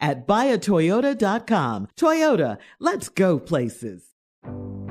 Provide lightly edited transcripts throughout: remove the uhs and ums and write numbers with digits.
at buyatoyota.com. Toyota, let's go places.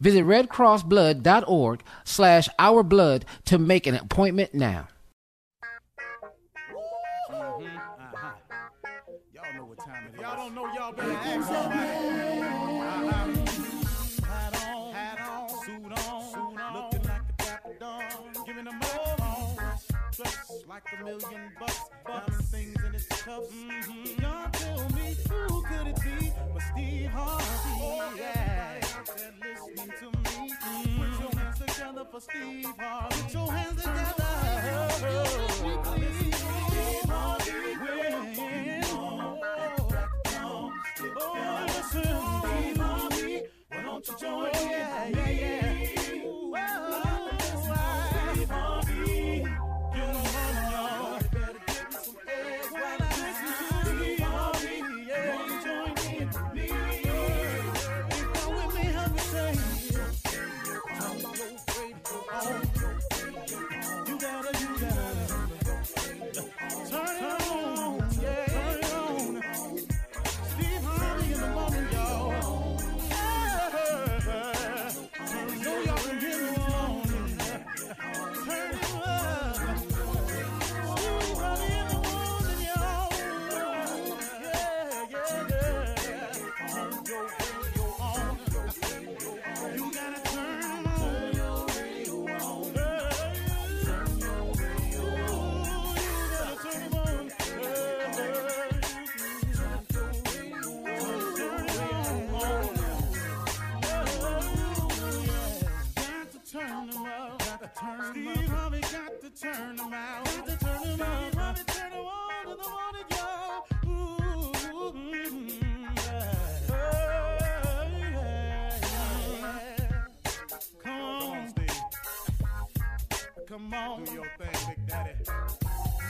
Visit redcrossblood.org/ourblood to make an appointment now. Mm-hmm. Uh-huh. Y'all know what time it is. Y'all don't know, y'all better ask somebody. Hat on, suit on, looking like a dapper dog, giving them all dressed like $1 million bucks, diamond things in his cups. Mm-hmm. Y'all tell me who could it be but Steve Harvey? Oh, yeah. And listening to me, put your hands together for Steve Harvey. Put your hands together. I listen to Steve Harvey when listen to Steve Harvey. Why don't you join me? I listen to Steve Harvey. You know y'all better give me some eggs. Why not listen to Steve Harvey? Why you join me? Turn them out. Come on. Do your thing, Big Daddy.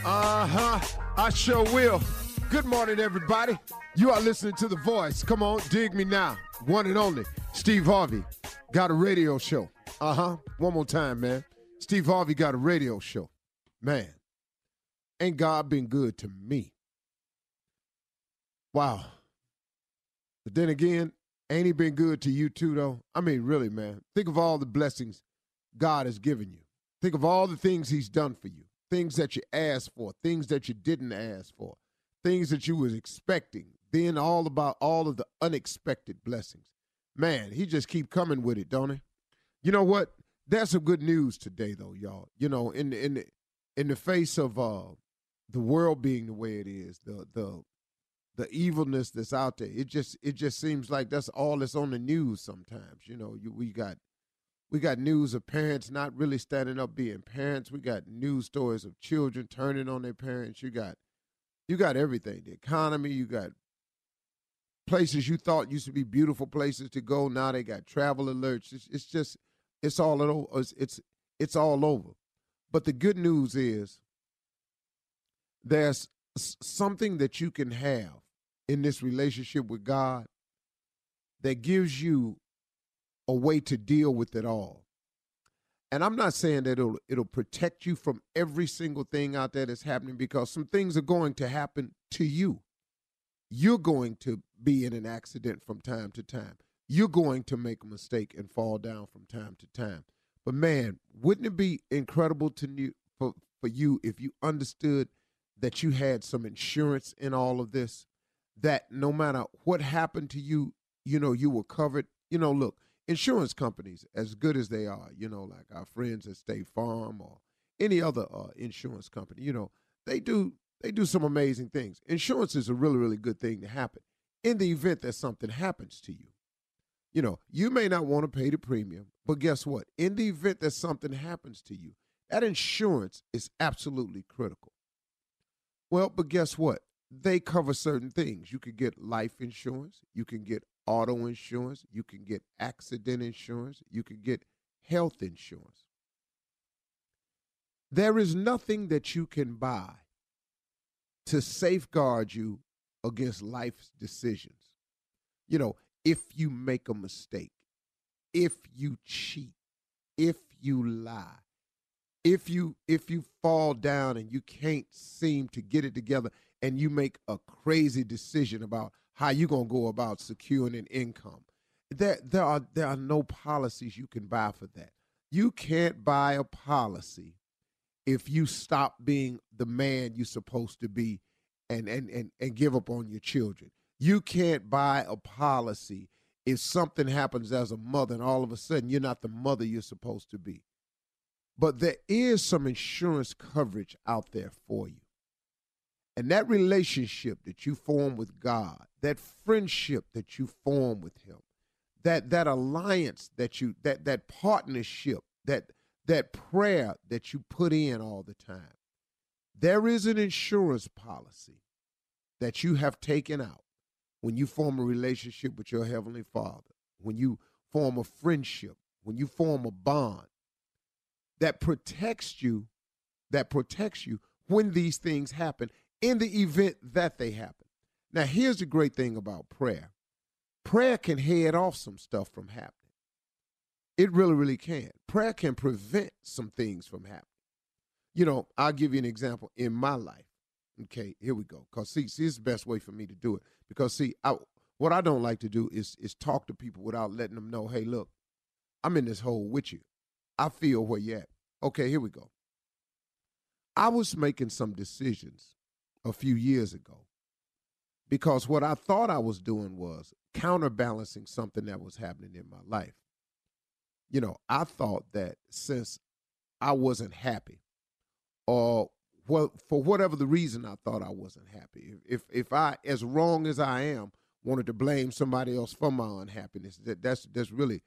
I sure will. Good morning, everybody. You are listening to The Voice. Come on, dig me now. One and only, Steve Harvey got a radio show. One more time, man. Steve Harvey got a radio show. Man, ain't God been good to me? Wow. But then again, ain't he been good to you too, though? I mean, really, man. Think of all the blessings God has given you. Think of all the things he's done for you, things that you asked for, things that you didn't ask for, things that you was expecting, then all about all of the unexpected blessings. Man, he just keep coming with it, don't he? You know what? That's some good news today, though, y'all. You know, in the face of the world being the way it is, the evilness that's out there, it just seems like that's all that's on the news sometimes. You know, we got news of parents not really standing up being parents. We got news stories of children turning on their parents. You got everything. The economy, you got places you thought used to be beautiful places to go, now they got travel alerts. It's all over. But the good news is there's something that you can have in this relationship with God that gives you a way to deal with it all. And I'm not saying that it'll protect you from every single thing out there that's happening, because some things are going to happen to you. You're going to be in an accident from time to time. You're going to make a mistake and fall down from time to time. But man, wouldn't it be incredible for you if you understood that you had some insurance in all of this, that no matter what happened to you, you know, you were covered. You know, look, insurance companies, as good as they are, you know, like our friends at State Farm or any other insurance company, you know, they do some amazing things. Insurance is a really, really good thing to happen in the event that something happens to you. You know, you may not want to pay the premium, but guess what? In the event that something happens to you, that insurance is absolutely critical. Well, but guess what? They cover certain things. You can get life insurance. You can get auto insurance. You can get accident insurance. You can get health insurance. There is nothing that you can buy to safeguard you against life's decisions. You know, if you make a mistake, if you cheat, if you lie, if you fall down and you can't seem to get it together and you make a crazy decision about how you're going to go about securing an income, there are no policies you can buy for that. You can't buy a policy if you stop being the man you're supposed to be and give up on your children. You can't buy a policy if something happens as a mother and all of a sudden you're not the mother you're supposed to be. But there is some insurance coverage out there for you. And that relationship that you form with God, that friendship that you form with him, that alliance that you, that partnership, that prayer that you put in all the time, there is an insurance policy that you have taken out when you form a relationship with your Heavenly Father, when you form a friendship, when you form a bond, that protects you when these things happen, in the event that they happen. Now, here's the great thing about prayer. Prayer can head off some stuff from happening. It really, really can. Prayer can prevent some things from happening. You know, I'll give you an example in my life. Okay, here we go. Because, see, it's the best way for me to do it. Because, see, what I don't like to do is talk to people without letting them know, hey, look, I'm in this hole with you. I feel where you're at. Okay, here we go. I was making some decisions a few years ago because what I thought I was doing was counterbalancing something that was happening in my life. You know, I thought that since I wasn't happy, or well, for whatever the reason I thought I wasn't happy, if I, as wrong as I am, wanted to blame somebody else for my unhappiness, that's really,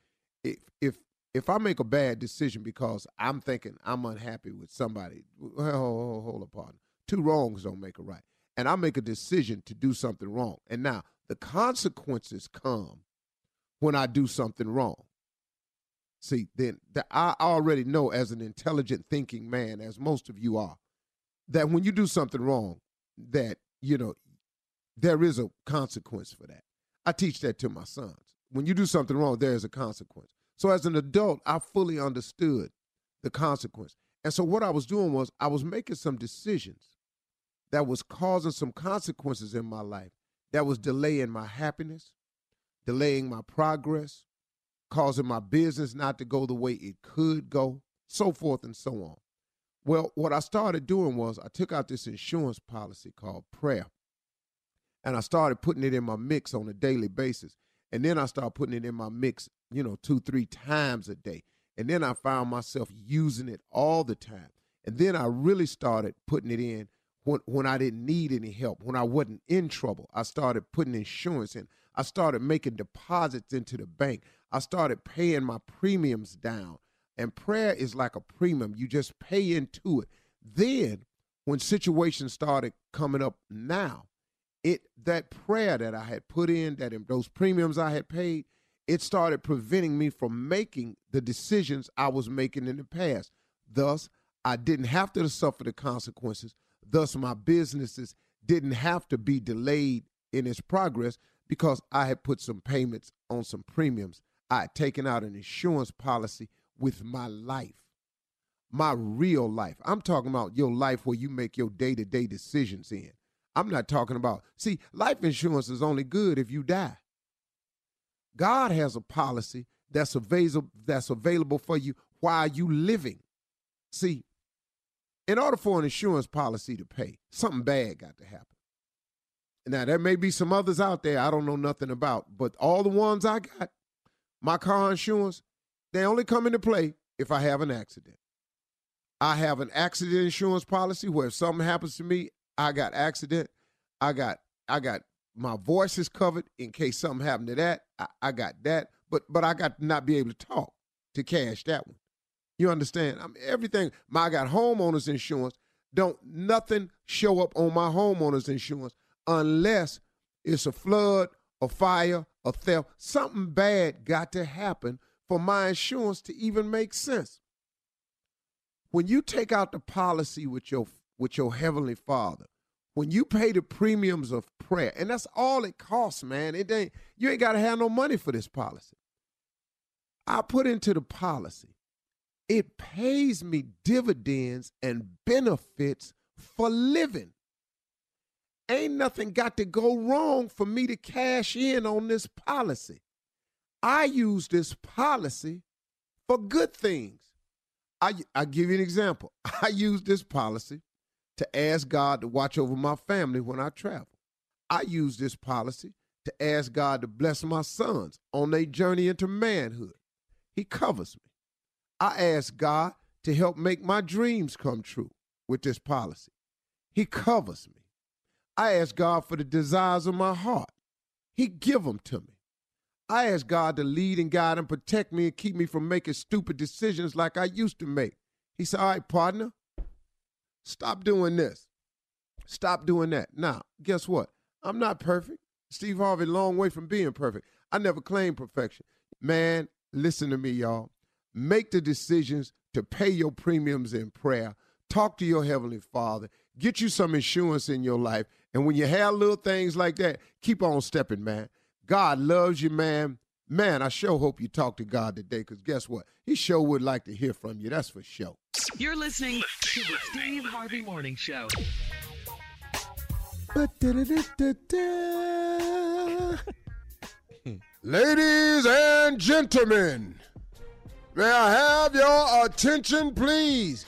if I make a bad decision because I'm thinking I'm unhappy with somebody, well, hold up, partner. Two wrongs don't make a right. And I make a decision to do something wrong. And now the consequences come when I do something wrong. See, then I already know as an intelligent thinking man, as most of you are, that when you do something wrong, that, you know, there is a consequence for that. I teach that to my sons. When you do something wrong, there is a consequence. So as an adult, I fully understood the consequence. And so what I was doing was I was making some decisions that was causing some consequences in my life that was delaying my happiness, delaying my progress, causing my business not to go the way it could go, so forth and so on. Well, what I started doing was I took out this insurance policy called prayer, and I started putting it in my mix on a daily basis. And then I started putting it in my mix, you know, 2-3 times a day. And then I found myself using it all the time. And then I really started putting it in when I didn't need any help, when I wasn't in trouble. I started putting insurance in. I started making deposits into the bank. I started paying my premiums down. And prayer is like a premium. You just pay into it. Then when situations started coming up now, that prayer that I had put in, that those premiums I had paid, it started preventing me from making the decisions I was making in the past. Thus, I didn't have to suffer the consequences. Thus, my businesses didn't have to be delayed in its progress because I had put some payments on some premiums. I had taken out an insurance policy with my life, my real life. I'm talking about your life where you make your day-to-day decisions in. I'm not talking about, see, life insurance is only good if you die. God has a policy that's available for you while you living. See, in order for an insurance policy to pay, something bad got to happen. Now, there may be some others out there I don't know nothing about, but all the ones I got, my car insurance, they only come into play if I have an accident. I have an accident insurance policy where if something happens to me, I got accident. I got my voice is covered in case something happened to that. I got that, but I got to not be able to talk to cash that one. You understand? I mean, everything. I got homeowners insurance. Don't nothing show up on my homeowners insurance unless it's a flood, a fire, a theft. Something bad got to happen for my insurance to even make sense. When you take out the policy with your Heavenly Father, when you pay the premiums of prayer, and that's all it costs, man. You ain't got to have no money for this policy. I put into the policy, it pays me dividends and benefits for living. Ain't nothing got to go wrong for me to cash in on this policy. I use this policy for good things. I give you an example. I use this policy to ask God to watch over my family when I travel. I use this policy to ask God to bless my sons on their journey into manhood. He covers me. I ask God to help make my dreams come true with this policy. He covers me. I ask God for the desires of my heart. He give them to me. I ask God to lead and guide and protect me and keep me from making stupid decisions like I used to make. He said, all right, partner, stop doing this. Stop doing that. Now, guess what? I'm not perfect. Steve Harvey, long way from being perfect. I never claimed perfection. Man, listen to me, y'all. Make the decisions to pay your premiums in prayer. Talk to your Heavenly Father. Get you some insurance in your life. And when you have little things like that, keep on stepping, man. God loves you, man. Man, I sure hope you talk to God today, because guess what? He sure would like to hear from you. That's for sure. You're listening to the Steve Harvey Morning Show. Ladies and gentlemen, may I have your attention, please?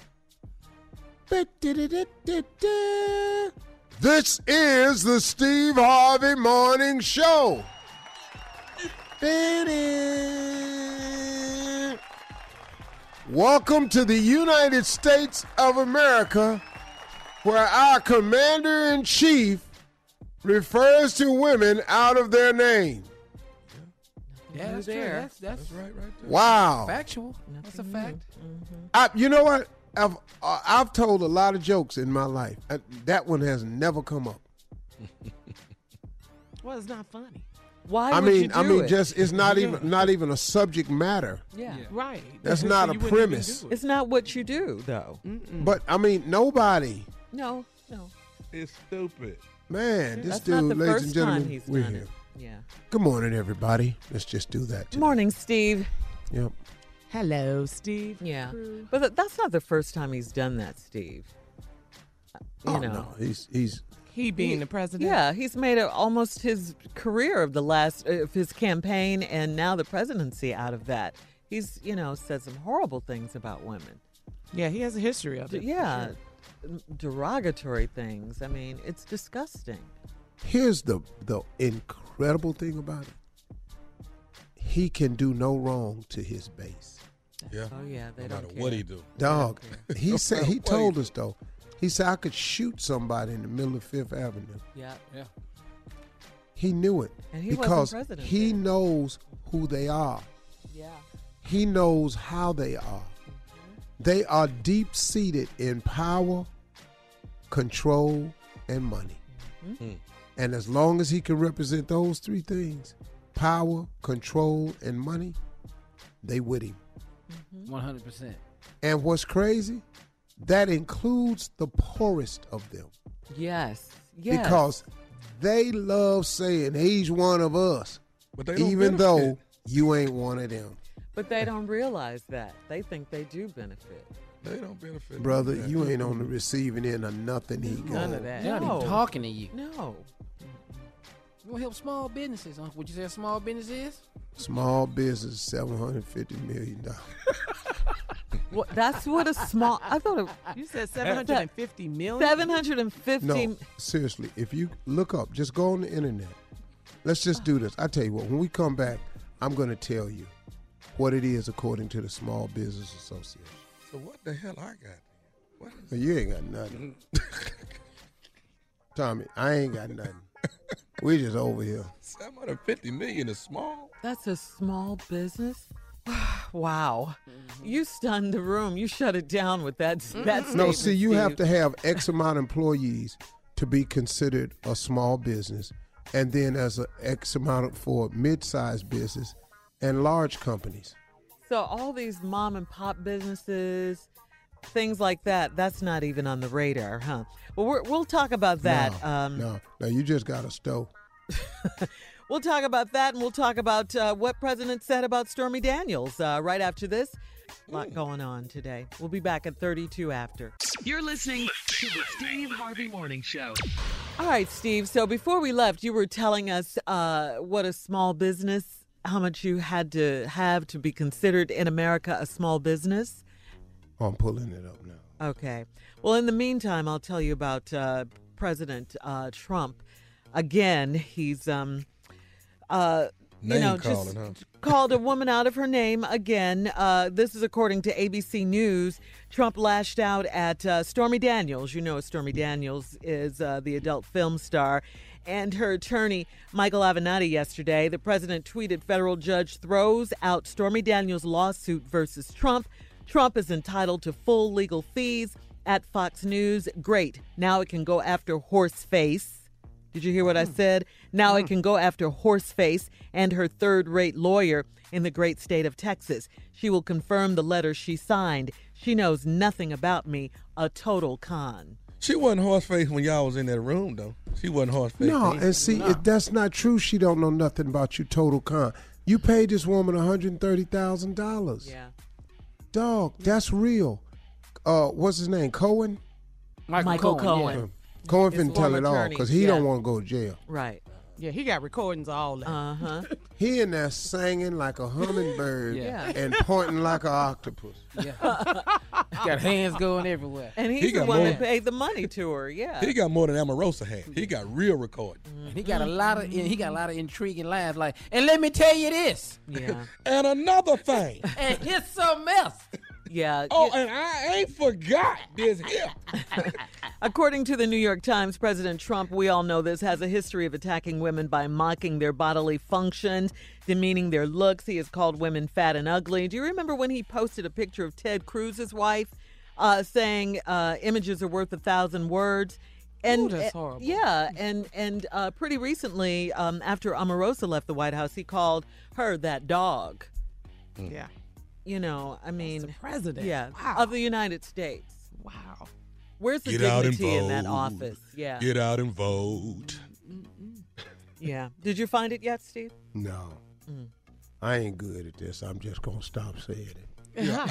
This is the Steve Harvey Morning Show. Welcome to the United States of America, where our commander-in-chief refers to women out of their name. Yeah, that's there. True. That's right, right there. Wow. Factual. That's a fact. Mm-hmm. You know what? I've told a lot of jokes in my life. That one has never come up. Well, it's not funny. Why would you do it? Just it's not even a subject matter. Yeah, right. That's not a premise. It's not what you do, though. Mm-mm. But I mean, nobody. No. It's stupid, man. This dude, ladies and gentlemen, we're here. Yeah. Good morning, everybody. Let's just do that today. Morning, Steve. Yep. Hello, Steve. Yeah, but that's not the first time he's done that, Steve. No, he's. He being the president. Yeah, he's made almost his career of the last of his campaign and now the presidency out of that. He's, said some horrible things about women. Yeah, he has a history of it. Yeah, sure. Derogatory things. I mean, it's disgusting. Here's the incredible thing about it. He can do no wrong to his base. Yeah. Oh yeah, they don't care. What he do. Dog, he said he told us though. He said, I could shoot somebody in the middle of Fifth Avenue. Yeah. He knew it. And he wasn't president. Because he knows who they are. Yeah. He knows how they are. Mm-hmm. They are deep-seated in power, control, and money. Mm-hmm. And as long as he can represent those three things, power, control, and money, they with him. Mm-hmm. 100%. And what's crazy? That includes the poorest of them. Yes. Because they love saying he's one of us, but they don't even benefit. Though you ain't one of them. But they don't realize that. They think they do benefit. They don't benefit. Brother, you ain't on the receiving end of nothing he got. None of that. They're not even talking to you. No. You want to help small businesses, huh? Would you say small business is? Small business, $750 million. Well, that's what a small. I thought you said 750 million. 750. No, seriously. If you look up, just go on the internet. Let's just do this. I tell you what. When we come back, I'm going to tell you what it is according to the Small Business Association. So what the hell I got? What is you ain't got nothing, Tommy. I ain't got nothing. We just over here. 750 million is small. That's a small business. Wow. You stunned the room. You shut it down with that statement. No, see, you have to have X amount of employees to be considered a small business, and then as an X amount for mid-sized business and large companies. So all these mom and pop businesses, things like that, that's not even on the radar, huh? Well, we'll talk about that. No, you just got a stove. We'll talk about that, and we'll talk about what President said about Stormy Daniels right after this. A lot going on today. We'll be back at 32 after. You're listening to the Steve Harvey Morning Show. All right, Steve. So before we left, you were telling us what a small business, how much you had to have to be considered in America a small business. I'm pulling it up now. Okay. Well, in the meantime, I'll tell you about President Trump. Again, he's... called a woman out of her name again. This is according to ABC News. Trump lashed out at Stormy Daniels. You know, Stormy Daniels is the adult film star, and her attorney, Michael Avenatti, yesterday. The president tweeted, federal judge throws out Stormy Daniels' lawsuit versus Trump. Trump is entitled to full legal fees. At Fox News. Great. Now it can go after Horseface. Did you hear what I said? Now it can go after Horseface and her third-rate lawyer in the great state of Texas. She will confirm the letter she signed. She knows nothing about me. A total con. She wasn't Horseface when y'all was in that room, though. She wasn't Horseface. No, either. And see, that's not true. She don't know nothing about you, total con. You paid this woman $130,000. Yeah. Dog, that's real. What's his name? Cohen? Michael Cohen. Yeah. Cohen finna tell it all because he don't want to go to jail. Right. Yeah, he got recordings of all that. Uh-huh. He in there singing like a hummingbird and pointing like an octopus. Yeah. Got hands going everywhere. And he's the one that paid the money to her, yeah. He got more than Omarosa had. He got real recordings. Mm-hmm. And he got a lot of intriguing lines like, and let me tell you this. Yeah. And another thing. And here's something else. Yeah. Oh, and I ain't forgot this here. According to the New York Times, President Trump, we all know this, has a history of attacking women by mocking their bodily functions, demeaning their looks. He has called women fat and ugly. Do you remember when he posted a picture of Ted Cruz's wife saying images are worth 1,000 words? And, ooh, that's horrible. Yeah, and pretty recently, after Omarosa left the White House, he called her that dog. Mm. Yeah. You know, I mean, that's the president of the United States. Wow. Where's the dignity in that office? Yeah. Get out and vote. Yeah. Did you find it yet, Steve? No. Mm. I ain't good at this. I'm just gonna stop saying it. Yeah,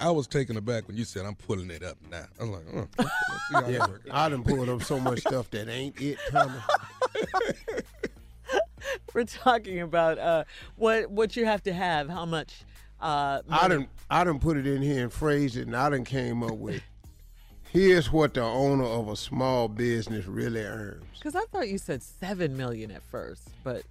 I was taken aback when you said I'm pulling it up now. I was like, I done pulled up so much stuff that ain't it, Tommy. We're talking about what you have to have, how much. I done put it in here and phrased it, and I done came up with. Here's what the owner of a small business really earns. Because I thought you said $7 million at first, but.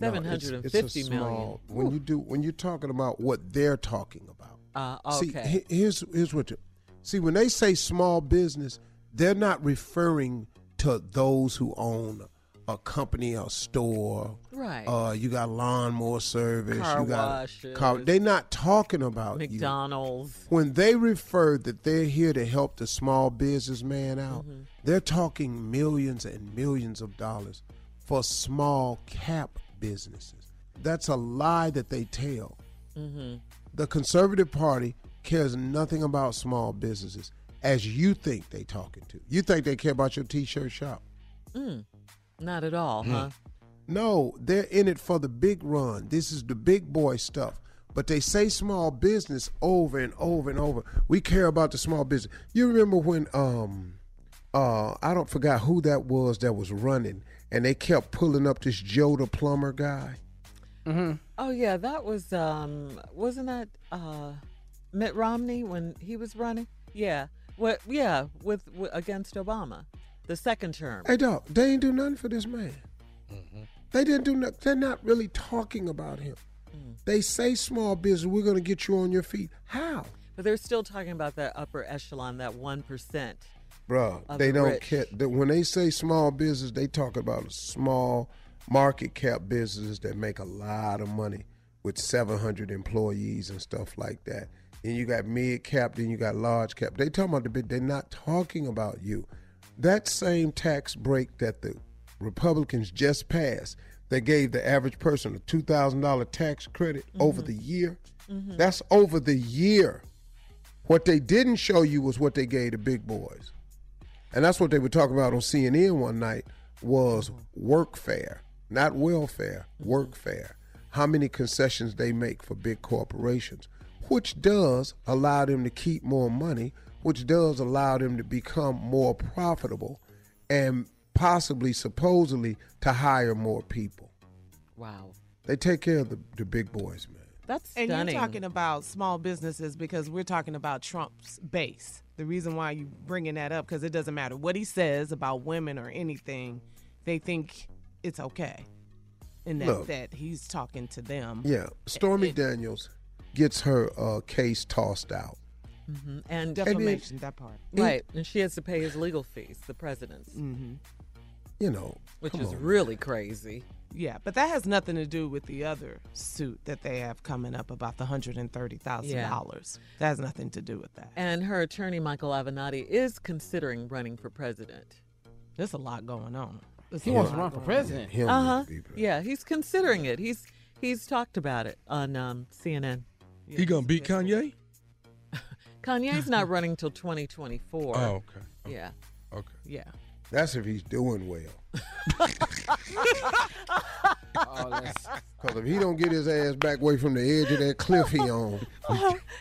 $750 million. When you're talking about what they're talking about. Okay. See, here's what. When they say small business, they're not referring to those who own a company or store. Right. You got lawnmower service. Car washes. They're not talking about McDonald's. You. When they refer that they're here to help the small businessman out, mm-hmm. they're talking millions and millions of dollars for small cap businesses. That's a lie that they tell. Mm-hmm. The Conservative Party cares nothing about small businesses as you think they talking to. You think they care about your T-shirt shop. Mm. Not at all, huh? No, they're in it for the big run. This is the big boy stuff. But they say small business over and over and over. We care about the small business. You remember when, I don't forget who that was running, and they kept pulling up this Joe the plumber guy. Mm-hmm. Oh yeah, that was wasn't that Mitt Romney when he was running? Yeah, with against Obama, the second term. Hey dog, they ain't do nothing for this man. Mm-hmm. They didn't do nothing. They're not really talking about him. Mm. They say small business, we're gonna get you on your feet. How? But they're still talking about that upper echelon, that 1%. Bro, they don't care. When they say small business, they talk about small market cap businesses that make a lot of money with 700 employees and stuff like that. Then you got mid cap, then you got large cap. They talking about the big. They're not talking about you. That same tax break that the Republicans just passed, they gave the average person a $2,000 tax credit mm-hmm. over the year. Mm-hmm. That's over the year. What they didn't show you was what they gave the big boys. And that's what they were talking about on CNN one night was workfare, not welfare, workfare. How many concessions they make for big corporations, which does allow them to keep more money, which does allow them to become more profitable and possibly, supposedly, to hire more people. Wow. They take care of the big boys, man. That's stunning. And you're talking about small businesses because we're talking about Trump's base. The reason why you're bringing that up, because it doesn't matter what he says about women or anything, they think it's okay. And that he's talking to them. Yeah. Stormy Daniels gets her case tossed out. Mm-hmm. And defamation, that part. Right. And she has to pay his legal fees, the president's. Mm-hmm. You know. Which is really crazy. Yeah, but that has nothing to do with the other suit that they have coming up about the $130,000. Yeah. That has nothing to do with that. And her attorney, Michael Avenatti, is considering running for president. There's a lot going on. He wants to run for president. Uh-huh. Yeah, he's considering it. He's talked about it on CNN. Yeah, he going to beat Kanye? Kanye's not running till 2024. Oh, okay. Yeah. Okay. Yeah. That's if he's doing well. Because if he don't get his ass back away from the edge of that cliff he on,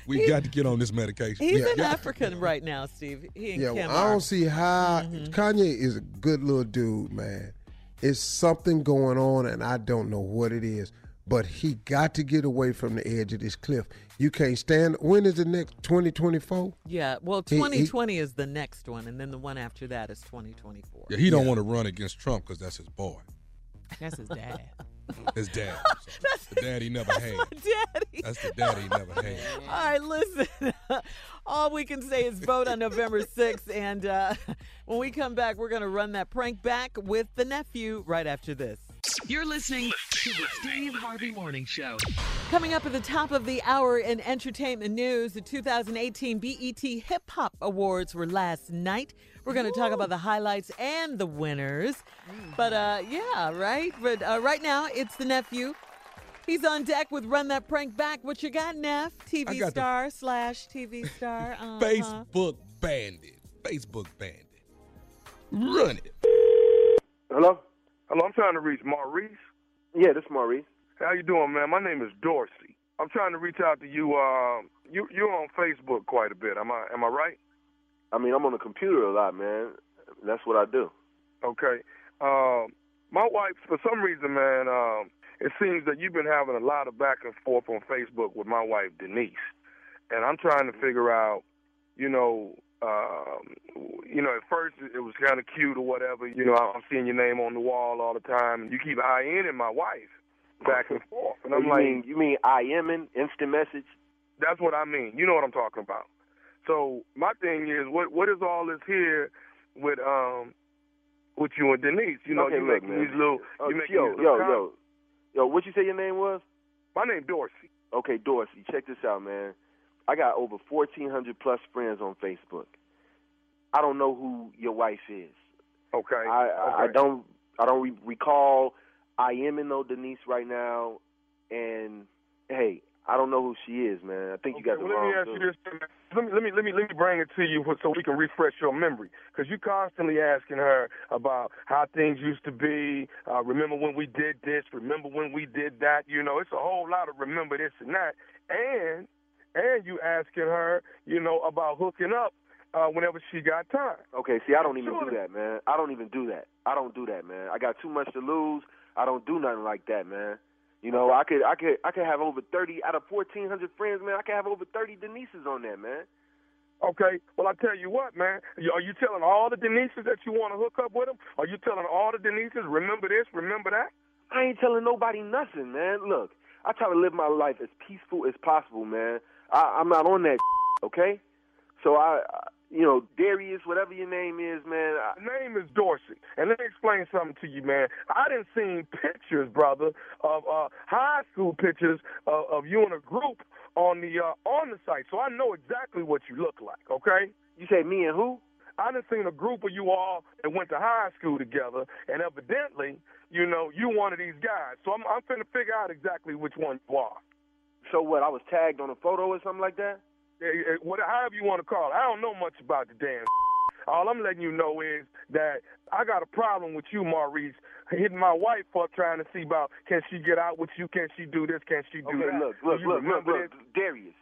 we got to get on this medication. He's in Africa right now, Steve. He and Kim I don't see how. Mm-hmm. Kanye is a good little dude, man. It's something going on, and I don't know what it is. But he got to get away from the edge of this cliff. You can't stand. When is the next 2024? Yeah, well, 2020 is the next one, and then the one after that is 2024. Yeah, he don't want to run against Trump because that's his boy. That's his dad. His dad. That's the dad he never had. That's the dad he never had. All right, listen. All we can say is vote on November 6th, and when we come back, we're going to run that prank back with the nephew right after this. You're listening to the Steve Harvey Morning Show. Coming up at the top of the hour in entertainment news, the 2018 BET Hip Hop Awards were last night. We're going to talk about the highlights and the winners. But right now, it's the nephew. He's on deck with Run That Prank Back. What you got, Neff? TV star slash TV star. Facebook bandit. Run it. Hello? Hello, I'm trying to reach Maurice. Yeah, this is Maurice. How you doing, man? My name is Dorsey. I'm trying to reach out to you. You're on Facebook quite a bit. Am I right? I mean, I'm on the computer a lot, man. That's what I do. Okay. My wife, for some reason, man, it seems that you've been having a lot of back and forth on Facebook with my wife, Denise. And I'm trying to figure out, at first it was kind of cute or whatever. I'm seeing your name on the wall all the time, and you keep IMing my wife back and forth. And I'm you mean IMing, instant message? That's what I mean. You know what I'm talking about. So my thing is, what is all this here with you and Denise? What you say your name was? My name Dorsey. Okay, Dorsey. Check this out, man. I got over 1,400 plus friends on Facebook. I don't know who your wife is. Okay. I don't recall. I am in no Denise right now, and hey, I don't know who she is, man. I think you got the wrong. Let me bring it to you so we can refresh your memory, because you're constantly asking her about how things used to be. Remember when we did this? Remember when we did that? It's a whole lot of remember this and that, and you asking her, about hooking up whenever she got time. Okay, see, I don't do that, man. I got too much to lose. I don't do nothing like that, man. I could have over 30 out of 1,400 friends, man. I could have over 30 Denises on that, man. Okay, well, I tell you what, man. Are you telling all the Denises that you want to hook up with them? Are you telling all the Denises, remember this, remember that? I ain't telling nobody nothing, man. Look, I try to live my life as peaceful as possible, man. I'm not on that, okay? So Darius, whatever your name is, man. My name is Dorsey. And let me explain something to you, man. I done seen pictures, brother, of high school pictures of you in a group on the site. So I know exactly what you look like, okay? You say me and who? I done seen a group of you all that went to high school together, and evidently, you one of these guys. So I'm finna figure out exactly which one you are. So what, I was tagged on a photo or something like that? However you want to call it. I don't know much about the damn All I'm letting you know is that I got a problem with you, Maurice, hitting my wife up trying to see about can she get out with you, can she do this, can she do that. Look, Darius,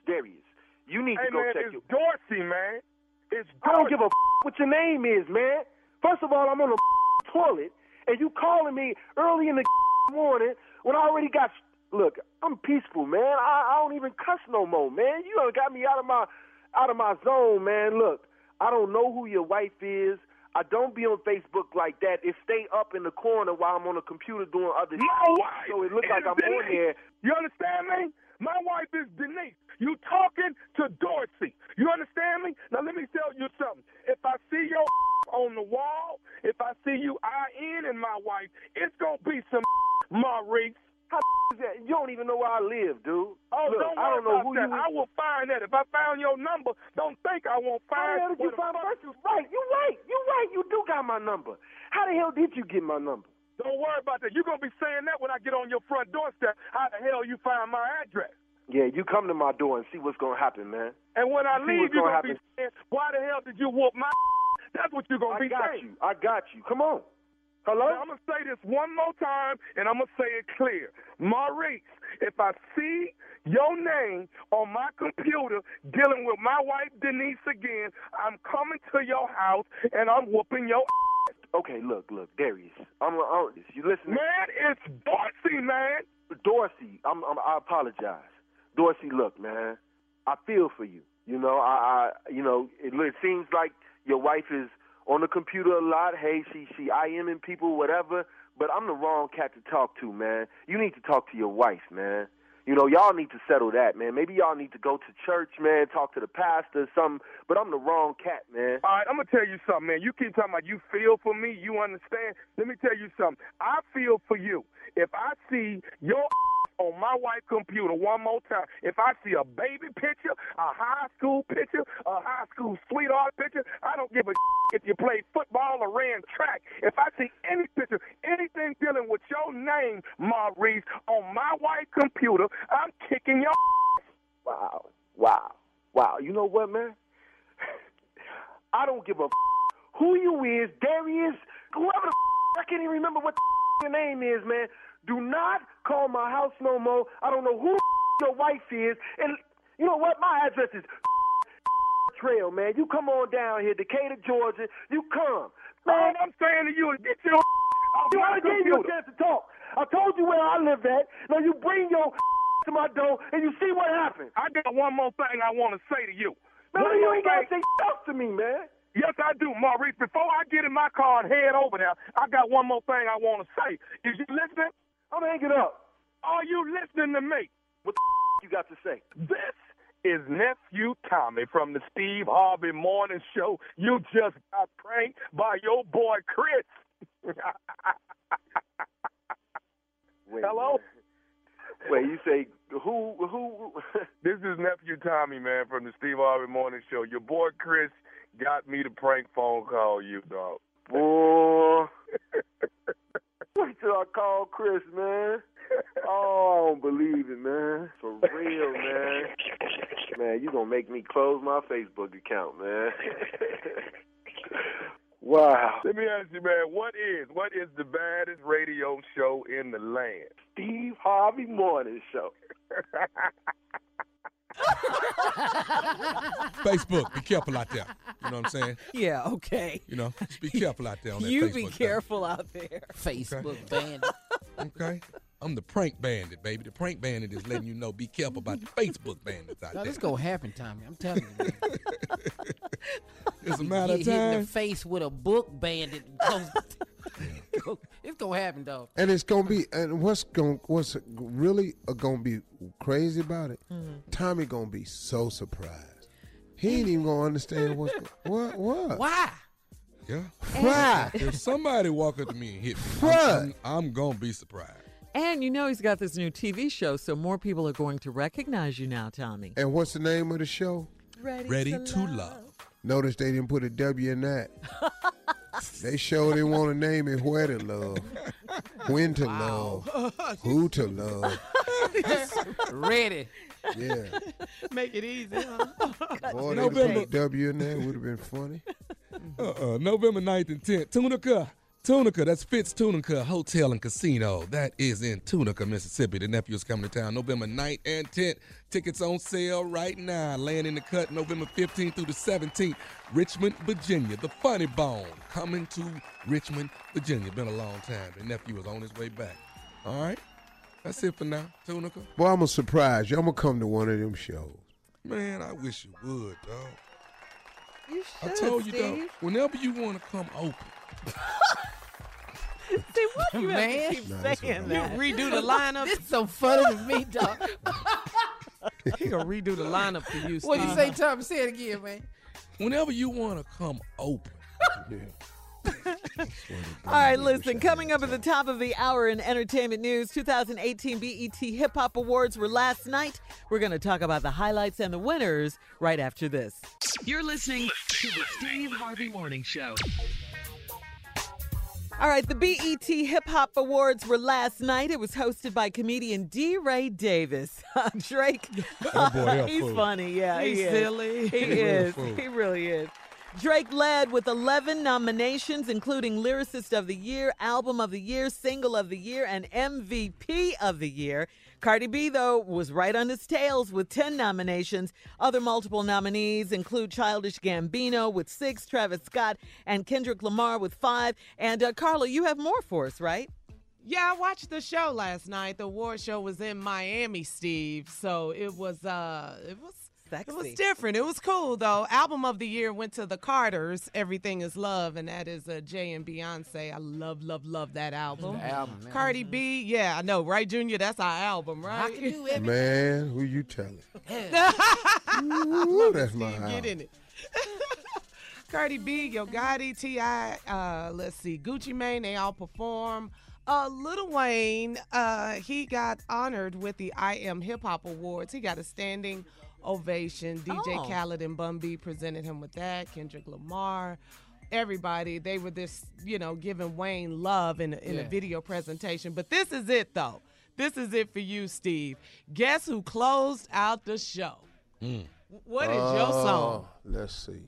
you need to go check it. Hey, man, it's Dorsey, man. It's Dorsey. I don't give a what your name is, man. First of all, I'm on the toilet, and you calling me early in the morning when I already got... Look, I'm peaceful, man. I don't even cuss no more, man. You done got me out of my zone, man. Look, I don't know who your wife is. I don't be on Facebook like that. It stay up in the corner while I'm on the computer doing other shit. So it looks like I'm Denise. On there. You understand me? My wife is Denise. You talking to Dorsey. You understand me? Now let me tell you something. If I see your on the wall, if I see you in my wife, it's gonna be some Maurice. How is that? You don't even know where I live, dude. Oh, look, I don't know who you are. I will find that. If I found your number, don't think I won't find it. You're right. You do got my number. How the hell did you get my number? Don't worry about that. You're going to be saying that when I get on your front doorstep. How the hell you find my address? Yeah, you come to my door and see what's going to happen, man. And when I leave, you're going to be saying, why the hell did you whoop my That's what you're going to be saying. I got you. Come on. Hello? Now, I'm going to say this one more time, and I'm going to say it clear. Maurice, if I see your name on my computer dealing with my wife, Denise, again, I'm coming to your house, and I'm whooping your ass. Okay, look, Darius, I'm on this. You listening? Man, it's Dorsey, man. Dorsey, I apologize. Dorsey, look, man, I feel for you. It seems like your wife is on the computer a lot. Hey, she IMing people, whatever. But I'm the wrong cat to talk to, man. You need to talk to your wife, man. You know, y'all need to settle that, man. Maybe y'all need to go to church, man, talk to the pastor or something, but I'm the wrong cat, man. All right, I'm going to tell you something, man. You keep talking about you feel for me, you understand. Let me tell you something. I feel for you. If I see your on my wife's computer one more time, if I see a baby picture, a high school picture, a high school sweetheart picture, I don't give a if you played football or ran track. If I see any picture, anything dealing with your name, Ma Reese, on my wife's computer, I'm kicking your Wow. You know what, man? I don't give a who you is, Darius, whoever the I can't even remember what the your name is, man. Do not call my house no more. I don't know who your wife is. And you know what? My address is Trail, man. You come on down here, Decatur, Georgia. You come. Man, I'm saying to you, get your off my computer. I gave you a chance to talk. I told you where I live at. Now you bring your to my door and you see what happens. I got one more thing I want to say to you. Man, you ain't got to say stuff to me, man. Yes, I do, Maurice. Before I get in my car and head over there, I got one more thing I want to say. Is you listening? I'm hanging up. Are you listening to me? What the you got to say? This is Nephew Tommy from the Steve Harvey Morning Show. You just got pranked by your boy, Chris. Wait, hello? Man. Wait, you say who? This is Nephew Tommy, man, from the Steve Harvey Morning Show. Your boy, Chris, got me to prank phone call you, dog. Boy. Wait till I call Chris, man. Oh, I don't believe it, man. For real, man. Man, you gonna make me close my Facebook account, man. Wow. Let me ask you, man, what is the baddest radio show in the land? Steve Harvey Morning Show. Facebook, be careful out there. You know what I'm saying? Yeah, okay. You know, just be careful out there on that Facebook. You be careful thing. Out there. Facebook okay. Bandit. Okay. I'm the prank bandit, baby. The prank bandit is letting you know, be careful about the Facebook bandits out there. This is going to happen, Tommy. I'm telling you. It's a matter of time. You hit in the face with a book bandit. It's going to happen, dog. And it's going to be, and what's really going to be crazy about it, Tommy going to be so surprised. He ain't even going to understand what's going on. What? Why? Yeah. Why? If somebody walk up to me and hit me, I'm going to be surprised. And you know he's got this new TV show, so more people are going to recognize you now, Tommy. And what's the name of the show? Ready to Love. Notice they didn't put a W in that. They sure didn't want to name it Where to Love, When to Love, Who to Love. Ready. Yeah. Make it easy, huh? Boy, they put a W in there. It would have been funny. November 9th and 10th, Tunica, that's Fitz Tunica Hotel and Casino. That is in Tunica, Mississippi. The nephew is coming to town November 9th and 10th. Tickets on sale right now. Laying in the cut November 15th through the 17th. Richmond, Virginia. The Funny Bone coming to Richmond, Virginia. Been a long time. The nephew is on his way back. All right? That's it for now, Tunica. Boy, I'm going to surprise you. I'm going to come to one of them shows. Man, I wish you would, dog. You should, I told you, Steve. Dog, whenever you want to come open, see what you man, keep saying that. You redo the lineup. This is so funny to me, dog. He gonna redo the lineup for you. What you say, Tom? Say it again, man. Whenever you wanna come open. Yeah. All right, listen, coming up at the top of the hour in entertainment news, 2018 BET Hip Hop Awards were last night. We're going to talk about the highlights and the winners right after this. You're listening to the Steve Harvey Morning Show. All right, the BET Hip Hop Awards were last night. It was hosted by comedian DeRay Davis. Drake, oh boy, he's fool. Funny, yeah. He's silly. He is. Fool. He really is. Drake led with 11 nominations, including Lyricist of the Year, Album of the Year, Single of the Year, and MVP of the Year. Cardi B, though, was right on his tails with 10 nominations. Other multiple nominees include Childish Gambino with 6, Travis Scott, and Kendrick Lamar with 5. And Carla, you have more for us, right? Yeah, I watched the show last night. The award show was in Miami, Steve, so it was Sexy. It was different. It was cool, though. Album of the year went to The Carters, Everything is Love, and that is Jay and Beyonce. I love, love, love that album. Cardi B, yeah, I know, right, Junior? That's our album, right? I can do everything. Man, who you telling? Ooh, that's my album. Get in it. Cardi B, Yo Gotti, T.I., let's see, Gucci Mane, they all perform. Lil Wayne, he got honored with the IM Hip Hop Awards. He got a standing ovation. DJ Khaled and Bun B presented him with that. Kendrick Lamar, everybody. They were this, you know, giving Wayne love in a video presentation. But this is it, though. This is it for you, Steve. Guess who closed out the show? What is your song? Let's see.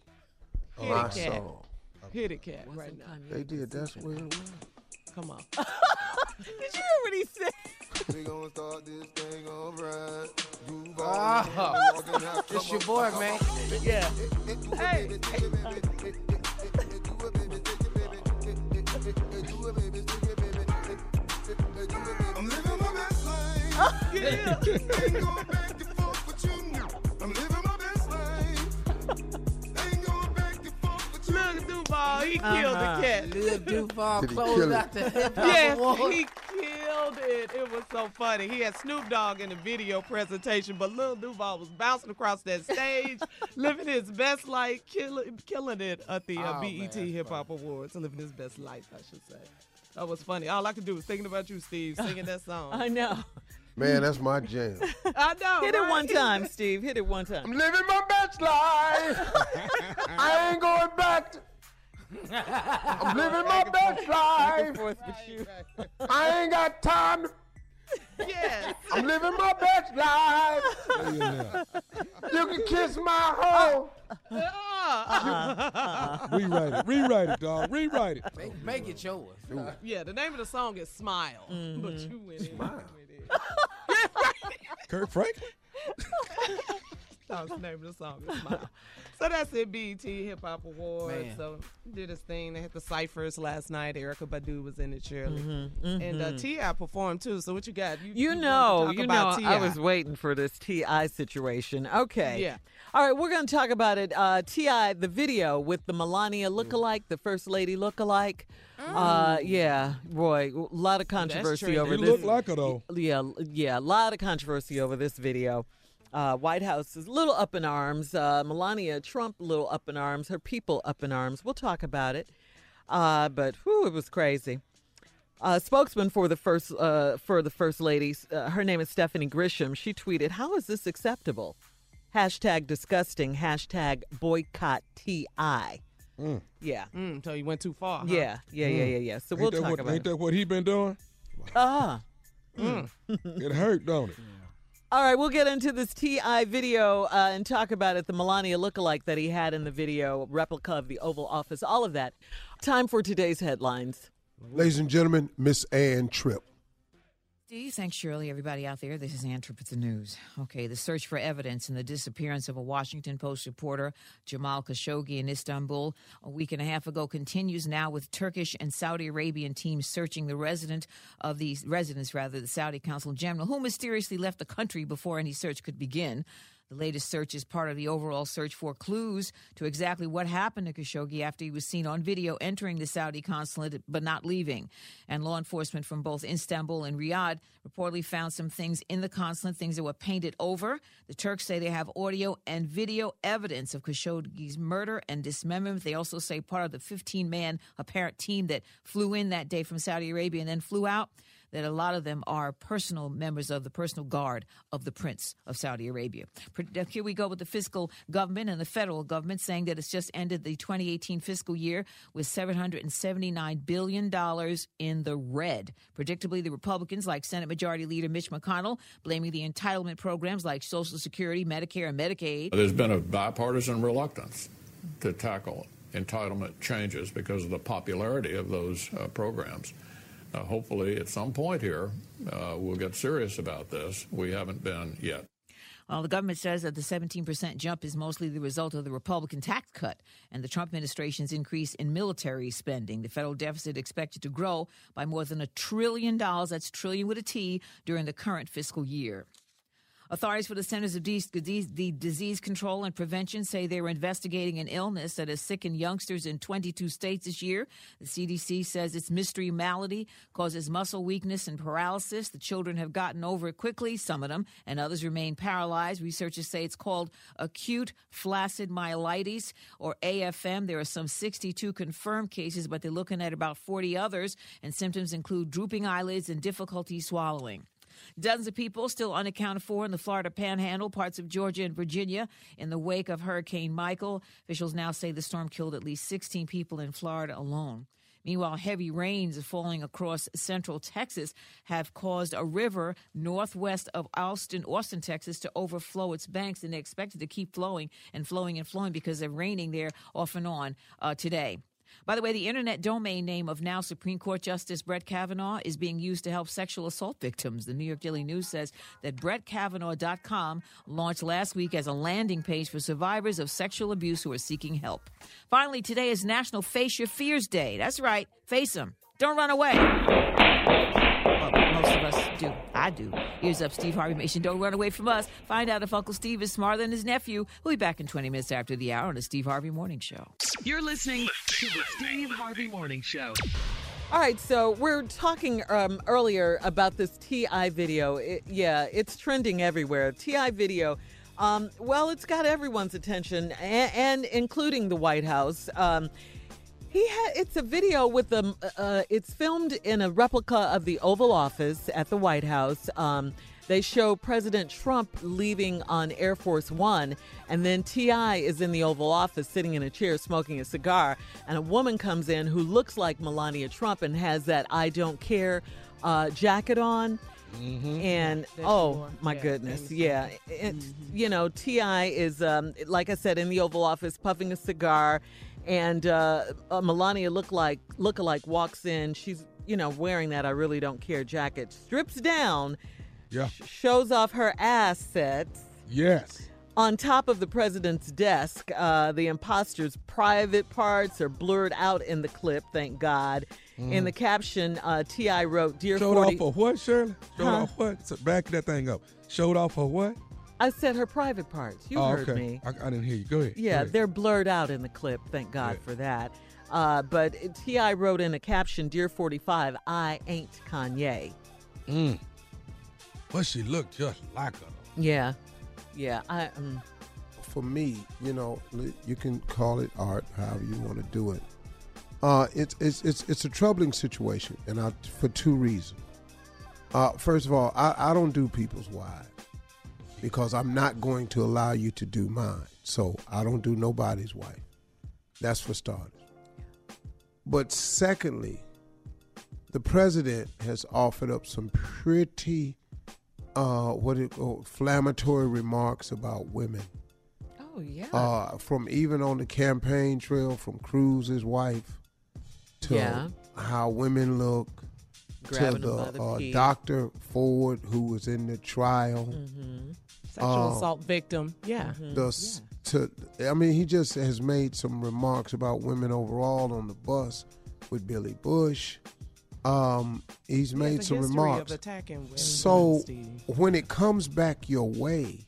My song. Hit it, Cat, right now. They did. That's where it was. Come on. Did you hear what he said? We gonna start this thing all right. It's your boy, man. Yeah. Hey. I'm living my best life. Yeah. Ain't going back to forth with you. I'm living my best life. Ain't going back to forth with you. Look, Duval, he killed the cat. Lil Duval closed out the Hip Hop Awards. Yes, he killed it. It was so funny. He had Snoop Dogg in the video presentation, but Lil Duval was bouncing across that stage, living his best life, killing it at the BET Hip Hop Awards, living his best life, I should say. That was funny. All I could do was thinking about you, Steve, singing that song. I know. Man, that's my jam. I know. Hit it one time, Steve. Hit it one time. I'm living my best life. I ain't going back. I'm living my best life. I ain't got time. Yes. I'm living my best life. You can kiss my hoe. Rewrite it. Rewrite it, dog. Rewrite it. Make it yours. Yeah, the name of the song is Smile. But you went in. Smile. Kirk Franklin? That was the name of the song. Smile. So that's it, BET Hip Hop Awards. Man. So did his thing. They hit the ciphers last night. Erykah Badu was in it, surely. And T.I. performed, too. So what you got? You know, I was waiting for this T.I. situation. Okay. Yeah. All right, we're going to talk about it. T.I., the video with the Melania lookalike, the First Lady lookalike. Yeah, Roy, a lot of controversy over this. You look like her, though. Yeah, a lot of controversy over this video. White House is a little up in arms. Melania Trump, a little up in arms. Her people up in arms. We'll talk about it. But, whew, it was crazy. Spokesman for the First Lady, her name is Stephanie Grisham. She tweeted, "How is this acceptable? Hashtag disgusting. Hashtag boycott T.I." Yeah. So you went too far. Huh? Yeah. So we'll talk about it. Ain't that what he been doing? It hurt, don't it? All right, we'll get into this T.I. video and talk about it, the Melania lookalike that he had in the video, replica of the Oval Office, all of that. Time for today's headlines. Ladies and gentlemen, Miss Ann Tripp. Thanks, Shirley. Everybody out there, this is Ann Tripp with the news. Okay, the search for evidence in the disappearance of a Washington Post reporter, Jamal Khashoggi, in Istanbul a week and a half ago continues now with Turkish and Saudi Arabian teams searching the residence of the Saudi Consul General, who mysteriously left the country before any search could begin. The latest search is part of the overall search for clues to exactly what happened to Khashoggi after he was seen on video entering the Saudi consulate but not leaving. And law enforcement from both Istanbul and Riyadh reportedly found some things in the consulate, things that were painted over. The Turks say they have audio and video evidence of Khashoggi's murder and dismemberment. They also say part of the 15-man apparent team that flew in that day from Saudi Arabia and then flew out, that a lot of them are personal members of the personal guard of the Prince of Saudi Arabia. Here we go with the fiscal government and the federal government saying that it's just ended the 2018 fiscal year with $779 billion in the red. Predictably, the Republicans, like Senate Majority Leader Mitch McConnell, blaming the entitlement programs like Social Security, Medicare, and Medicaid. There's been a bipartisan reluctance to tackle entitlement changes because of the popularity of those programs. Hopefully, at some point here, we'll get serious about this. We haven't been yet. Well, the government says that the 17% jump is mostly the result of the Republican tax cut and the Trump administration's increase in military spending. The federal deficit expected to grow by more than $1 trillion, that's trillion with a T, during the current fiscal year. Authorities for the Centers of Disease Control and Prevention say they're investigating an illness that has sickened youngsters in 22 states this year. The CDC says its mystery malady causes muscle weakness and paralysis. The children have gotten over it quickly, some of them, and others remain paralyzed. Researchers say it's called acute flaccid myelitis, or AFM. There are some 62 confirmed cases, but they're looking at about 40 others, and symptoms include drooping eyelids and difficulty swallowing. Dozens of people still unaccounted for in the Florida Panhandle, parts of Georgia and Virginia, in the wake of Hurricane Michael. Officials now say the storm killed at least 16 people in Florida alone. Meanwhile, heavy rains falling across central Texas have caused a river northwest of Austin, Texas, to overflow its banks, and they're expected to keep flowing because they're raining there off and on today. By the way, the internet domain name of now Supreme Court Justice Brett Kavanaugh is being used to help sexual assault victims. The New York Daily News says that BrettKavanaugh.com launched last week as a landing page for survivors of sexual abuse who are seeking help. Finally, today is National Face Your Fears Day. That's right. Face them. Don't run away. Well, most of us do. I do. Here's up Steve Harvey Nation. Don't run away from us. Find out if Uncle Steve is smarter than his nephew. We'll be back in 20 minutes after the hour on the Steve Harvey Morning Show. You're listening to the Steve Harvey Morning Show. All right, so we're talking earlier about this T.I. video. It's trending everywhere. T.I. video. Well, it's got everyone's attention, and including the White House. It's a video with it's filmed in a replica of the Oval Office at the White House. They show President Trump leaving on Air Force One, and then T.I. is in the Oval Office sitting in a chair smoking a cigar, and a woman comes in who looks like Melania Trump and has that I don't care jacket on. Mm-hmm. And goodness. Yeah. T.I. is, like I said, in the Oval Office puffing a cigar. And Melania lookalike walks in. She's, wearing that I really don't care jacket. Strips down, shows off her assets. Yes. On top of the president's desk, the imposter's private parts are blurred out in the clip, thank God. Mm. In the caption, T.I. wrote, Dear Showed 40... off for what, Shirley? Showed off what? So back that thing up. Showed off for what? I said her private parts. You heard me. I didn't hear you. Go ahead. Yeah, they're blurred out in the clip. Thank God for that. But T.I. wrote in a caption, Dear 45, I ain't Kanye. Mm. But she looked just like her. Yeah. Yeah. For me, you can call it art however you want to do it. It's a troubling situation, and for two reasons. First of all, I don't do people's wives, because I'm not going to allow you to do mine. So I don't do nobody's wife. That's for starters. But secondly, the president has offered up some pretty inflammatory remarks about women. Oh, yeah. From even on the campaign trail, from Cruz's wife to how women look, grabbing to the Dr. Ford, who was in the trial. Mm-hmm. Sexual assault victim. Yeah. He just has made some remarks about women overall on the bus with Billy Bush. He's made some remarks. Of attacking women, so when it comes back your way,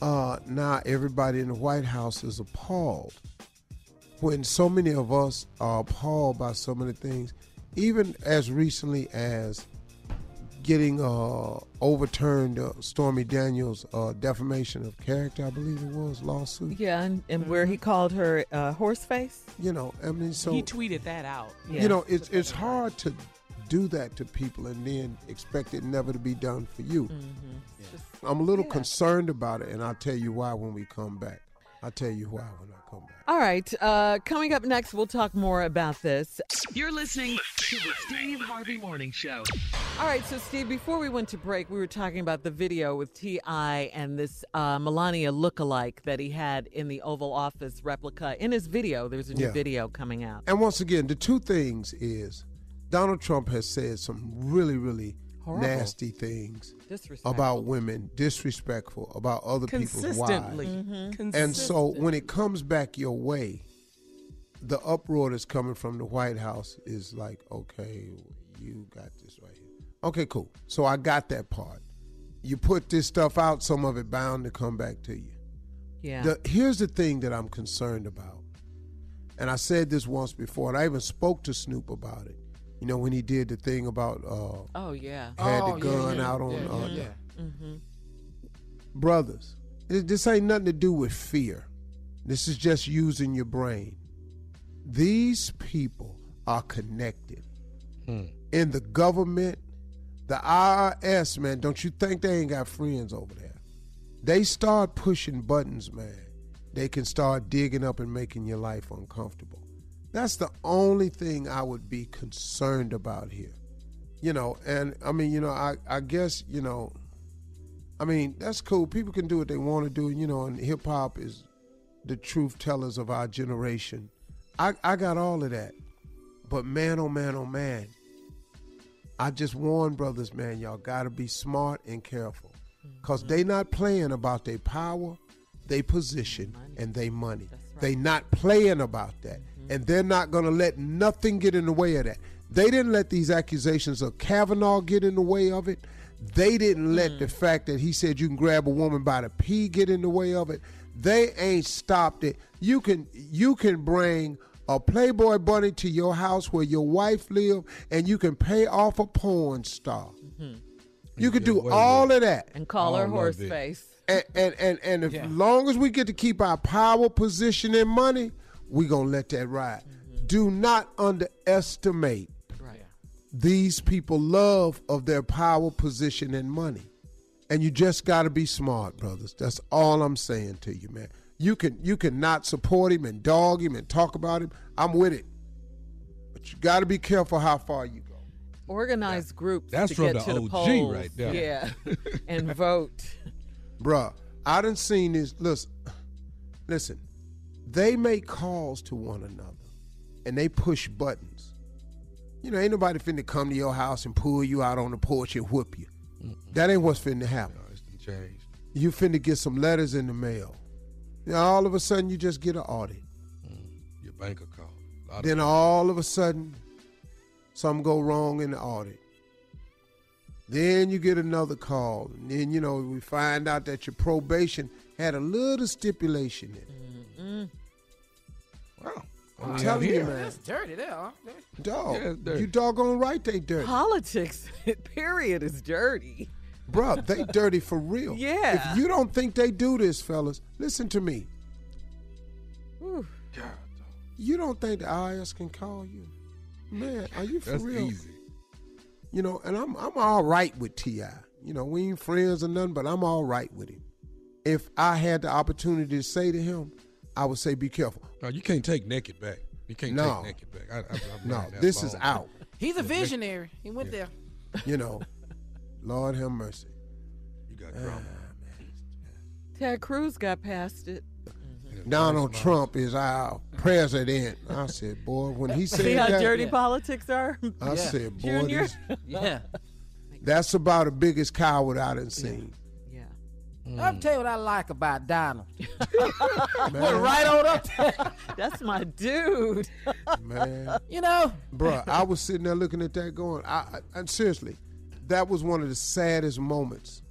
now everybody in the White House is appalled. When so many of us are appalled by so many things, even as recently as getting overturned Stormy Daniels' defamation of character, I believe it was, lawsuit. Yeah, and where he called her horseface. He tweeted that out. Yeah. It's hard to do that to people and then expect it never to be done for you. Mm-hmm. Yeah. I'm a little concerned about it, and I'll tell you why when we come back. I'll tell you why when I come back. All right. Coming up next, we'll talk more about this. You're listening to the Steve Harvey Morning Show. All right. So, Steve, before we went to break, we were talking about the video with T.I. and this Melania lookalike that he had in the Oval Office replica. In his video, there's a new video coming out. And once again, the two things is Donald Trump has said some really, really horrible, nasty things about women, disrespectful about other people's wives. Mm-hmm. And so when it comes back your way, the uproar that's coming from the White House is like, okay, you got this right here. Okay, cool. So I got that part. you put this stuff out, some of it bound to come back to you. Yeah. Here's the thing that I'm concerned about. And I said this once before, and I even spoke to Snoop about it. You know, when he did the thing about had the gun out on mm-hmm. Brothers, this ain't nothing to do with fear. This is just using your brain. These people are connected. In the government, the IRS, man, don't you think they ain't got friends over there? They start pushing buttons, man. They can start digging up and making your life uncomfortable. That's the only thing I would be concerned about here. You know, and I mean, you know, I guess, you know, I mean, that's cool. People can do what they want to do, you know, and hip hop is the truth tellers of our generation. I got all of that. But man, oh man, oh man, I just warn brothers, man, y'all got to be smart and careful, because they not playing about their power, their position, and their money. Right. They not playing about that. And they're not going to let nothing get in the way of that. They didn't let these accusations of Kavanaugh get in the way of it. They didn't let the fact that he said you can grab a woman by the pee get in the way of it. They ain't stopped it. You can bring a Playboy bunny to your house where your wife live, and you can pay off a porn star. Mm-hmm. You can do all of that. And call her horse face. And as long as we get to keep our power, position, and money, we're going to let that ride. Mm-hmm. Do not underestimate these people's love of their power, position, and money. And you just got to be smart, brothers. That's all I'm saying to you, man. You can not support him and dog him and talk about him. I'm with it. But you got to be careful how far you go. Organize groups to get to the polls. That's from the OG right there. Yeah, and vote. Bruh, I done seen this. Listen. They make calls to one another, and they push buttons. You know, ain't nobody finna come to your house and pull you out on the porch and whoop you. Mm-hmm. That ain't what's finna happen. No, it's changed. You finna get some letters in the mail. Then all of a sudden, you just get an audit. Your banker called. Then all of a sudden, something go wrong in the audit. Then you get another call. And then, you know, we find out that your probation had a little stipulation in it. Wow. I'm telling you, man. That's dirty, though. Dog, yeah, dirty. You doggone right they dirty. Politics, period, is dirty. Bro, they dirty for real. Yeah. If you don't think they do this, fellas, listen to me. Ooh. God, you don't think the IRS can call you? Man, are you for real? That's easy. You know, and I'm all right with T.I. You know, we ain't friends or nothing, but I'm all right with him. If I had the opportunity to say to him, I would say be careful. No, you can't take naked back. You can't take naked back. This is out. He's a visionary. He went there. You know, Lord have mercy. You got drama. Ted Cruz got past it. Donald Trump is our president. I said, boy, when he said that. See how dirty politics are? I said, boy. Junior? That's about the biggest coward I done seen. I'll tell you what I like about Donald. Went right on up there. That's my dude. Man. You know. Bruh, I was sitting there looking at that going, I seriously, that was one of the saddest moments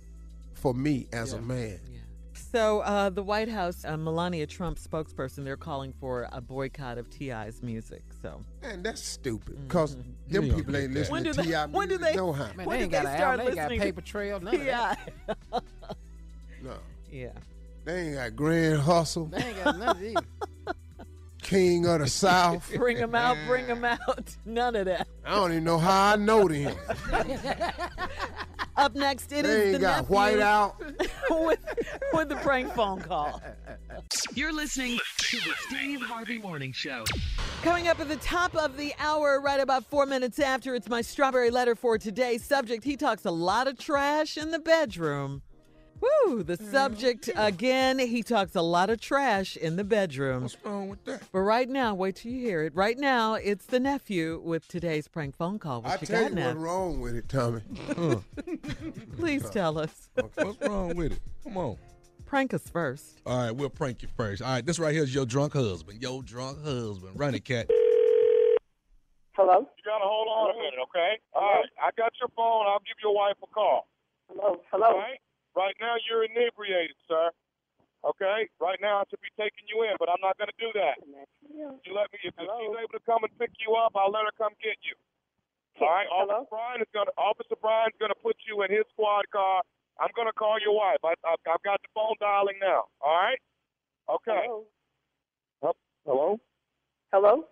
for me as a man. Yeah. So the White House, Melania Trump spokesperson, they're calling for a boycott of T.I.'s music. So. Man, that's stupid, because them people ain't listening to T.I. music. When do they, no man, when they do they start listening to paper trail, none of that. No. Yeah. They ain't got Grand Hustle. They ain't got none of these. King of the South. Bring them out, bring them out. None of that. I don't even know how I know them. Up next, it they is the got nephew white out. with the prank phone call. You're listening to the Steve Harvey Morning Show. Coming up at the top of the hour, right about 4 minutes after, it's my strawberry letter for today's subject. He talks a lot of trash in the bedroom. Woo, the subject again, he talks a lot of trash in the bedroom. What's wrong with that? But right now, wait till you hear it. Right now, it's the nephew with today's prank phone call. What I you tell got you now? What's wrong with it, Tommy. Please tell us. What's wrong with it? Come on. Prank us first. All right, we'll prank you first. All right, this right here is your drunk husband. Your drunk husband. Run it, cat. Hello? You got to hold on a minute, okay? All right, I got your phone. I'll give your wife a call. Hello. Right now you're inebriated, sir. Okay? Right now I should be taking you in, but I'm not going to do that. You let me, if she's able to come and pick you up, I'll let her come get you. All right? Hello? Officer Brian's going to put you in his squad car. I'm going to call your wife. I've got the phone dialing now. All right? Okay. Hello? Hello?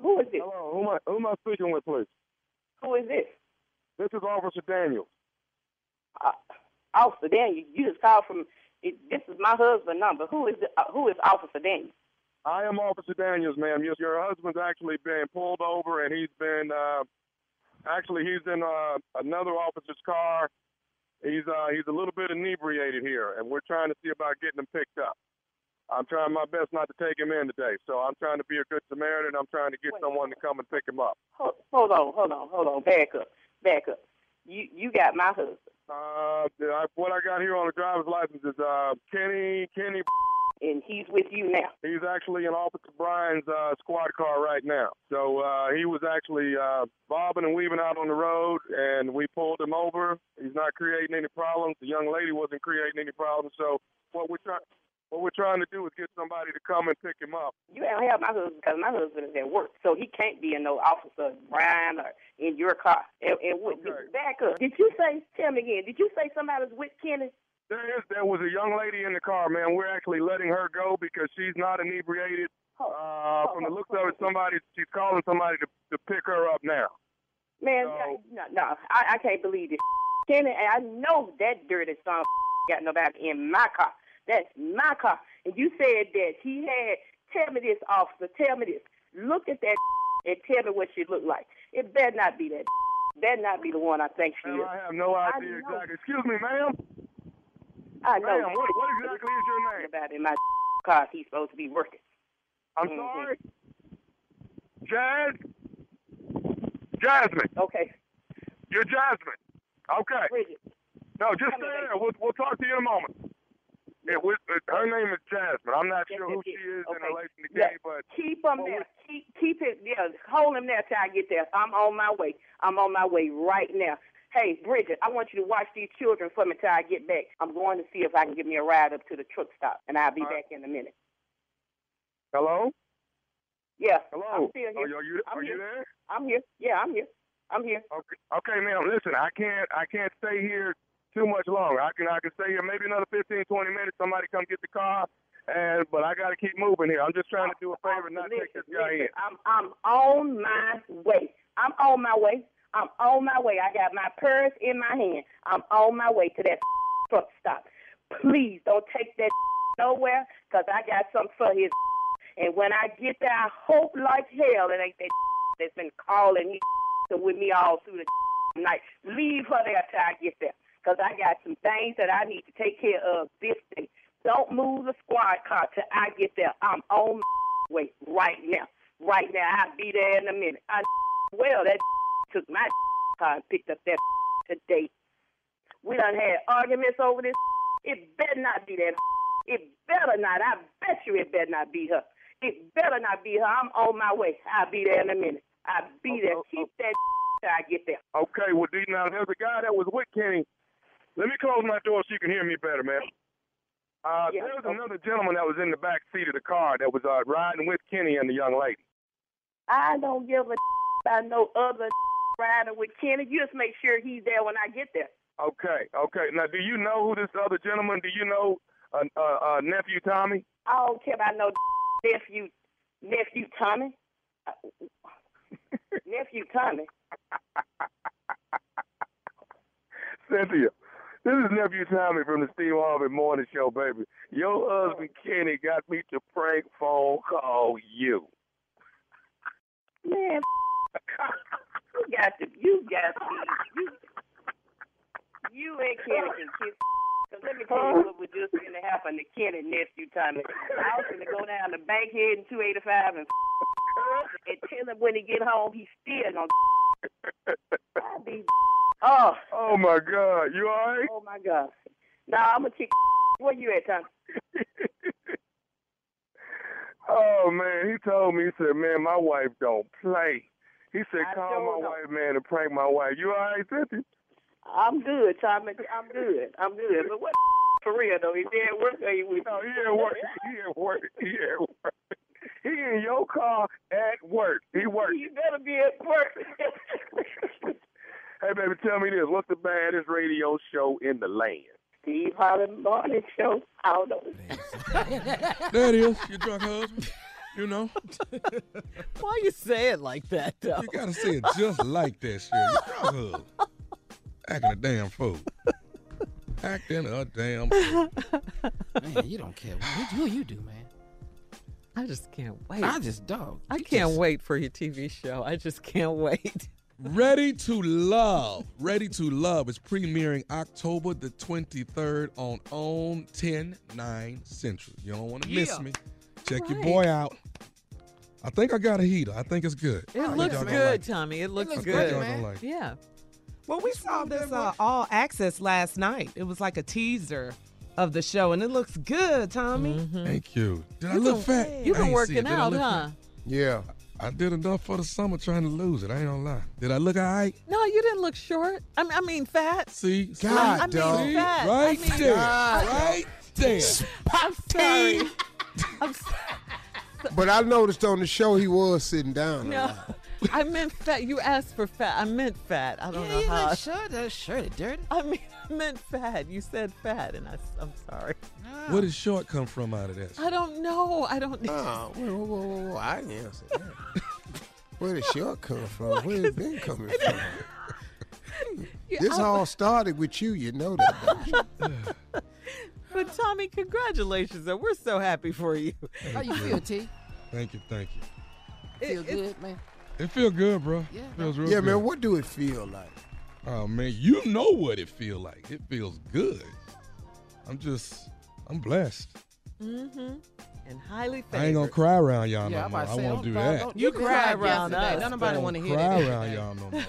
Who is this? Hello. Who am I speaking with, please? Who is this? This is Officer Daniels. Officer Daniels, you just called from. This is my husband's number. Who is Officer Daniels? I am Officer Daniels, ma'am. Your husband's actually been pulled over, and he's been he's in another officer's car. He's a little bit inebriated here, and we're trying to see about getting him picked up. I'm trying my best not to take him in today, so I'm trying to be a good Samaritan. I'm trying to get someone to come and pick him up. Hold on. Back up. You got my husband. What I got here on the driver's license is Kenny. And he's with you now. He's actually in Officer Brian's squad car right now. So he was actually bobbing and weaving out on the road, and we pulled him over. He's not creating any problems. The young lady wasn't creating any problems. So what we're trying to do is get somebody to come and pick him up. You don't have my husband because my husband is at work, so he can't be in no Officer Brian or in your car. Back up. Did you say? Tell me again. Did you say somebody's with Kenny? There was a young lady in the car, man. We're actually letting her go because she's not inebriated. From the looks of it, she's calling somebody to pick her up now. Man, so, no, I can't believe this. Kenny, and I know that dirty son got nobody in my car. That's my car. And you said that he had, tell me this, officer, tell me this. Look at that and tell me what she looked like. It better not be that. Better not be the one I think she is. I have no idea exactly. Excuse me, ma'am. I know. Ma'am, what exactly is your name? About in my car, he's supposed to be working. I'm sorry? Jasmine. Okay. You're Jasmine. Okay. Bridget. No, just stay there. We'll talk to you in a moment. Her name is Jasmine. I'm not sure who she is in relation to Kenny, but keep him there. Keep it. Yeah, hold him there till I get there. I'm on my way right now. Hey, Bridget, I want you to watch these children for me till I get back. I'm going to see if I can get me a ride up to the truck stop, and I'll be back in a minute. Hello. Yeah. Hello. I'm still here. Are you there? I'm here. Yeah, I'm here. Okay, ma'am. Listen, I can't stay here too much longer. I can stay here maybe another 15, 20 minutes. Somebody come get the car, but I got to keep moving here. I'm just trying to do a favor and not take this guy in. I'm on my way. I got my purse in my hand. I'm on my way to that truck stop. Please don't take that nowhere because I got something for his. And when I get there, I hope like hell it ain't that that's been calling me with me all through the night. Leave her there till I get there. Because I got some things that I need to take care of this day. Don't move the squad car till I get there. I'm on my way right now. Right now, I'll be there in a minute. That took my car and picked up that today. We done had arguments over this. It better not be that. It better not. I bet you it better not be her. It better not be her. I'm on my way. I'll be there in a minute. I'll be there. Keep that till I get there. Okay, well, now there's a guy that was with Kenny. Let me close my door so you can hear me better, man. There was another gentleman that was in the back seat of the car that was riding with Kenny and the young lady. I don't give a about no other riding with Kenny. You just make sure he's there when I get there. Okay. Now, do you know who this other gentleman? Do you know nephew Tommy? I don't care about no nephew Tommy. Nephew Tommy. Cynthia. This is Nephew Tommy from the Steve Harvey Morning Show, baby. Your husband, Kenny, got me to prank phone call you. Man, you and Kenny can kiss. Because let me tell you what was just going to happen to Kenny, Nephew Tommy. I was going to go down to Bankhead in 285 and tell him when he get home, he's still going to I'll be Oh my God! You all right? Oh my God! Nah, I'm gonna kick. Where you at, Tom? Oh man, he told me. He said, "Man, my wife don't play." He said, "Call my wife, man, and prank my wife." You all right, Cynthia? I'm good, Tom. I'm good. I'm good. But what for real though? He did work. He didn't work. He in your car at work. He works. You better be at work. Hey, baby, tell me this. What's the baddest radio show in the land? Steve Harvey Morning Show. I don't know. There it is. Your drunk husband. You know? Why you say it like that, though? You got to say it just like that shit. Your drunk husband. Acting a damn fool. Acting a damn fool. Man, you don't care what you do, man. I just can't wait. I can't wait for your TV show. I just can't wait. Ready to Love. Ready to Love is premiering October the 23rd on OWN 10/9 Central. You don't want to miss me. Check your boy out. I think I got a heater. I think it's good. It looks good, Tommy. It looks good, man. Like. Yeah. Well, we saw this All Access last night. It was like a teaser of the show, and it looks good, Tommy. Mm-hmm. Thank you. Did I look fat? You've been working out, huh? Yeah. I did enough for the summer trying to lose it. I ain't gonna lie. Did I look all right? No, you didn't look short. I mean fat. See? God, I mean fat. Right there. I'm sorry. But I noticed on the show he was sitting down. No. I meant fat. You asked for fat. I meant fat. I don't know how. That shirt is dirty. I meant fat. You said fat, and I'm sorry. No. Where did short come from out of this? I don't know. I don't know. Oh, whoa. I didn't answer that. Where did short come from? Where has it been coming from? This all started with you. You know that, don't you? But, Tommy, congratulations, though. We're so happy for you. How you feel, T? Thank you. Feel good, man? It feels good, bro. Yeah, it feels real good. Man, what do it feel like? Oh, man, you know what it feels like. It feels good. I'm blessed. Mm-hmm. And highly favored. I ain't going to cry around y'all no more. I won't do that. You cry around us. Nobody want to hear that. I don't cry around y'all no more.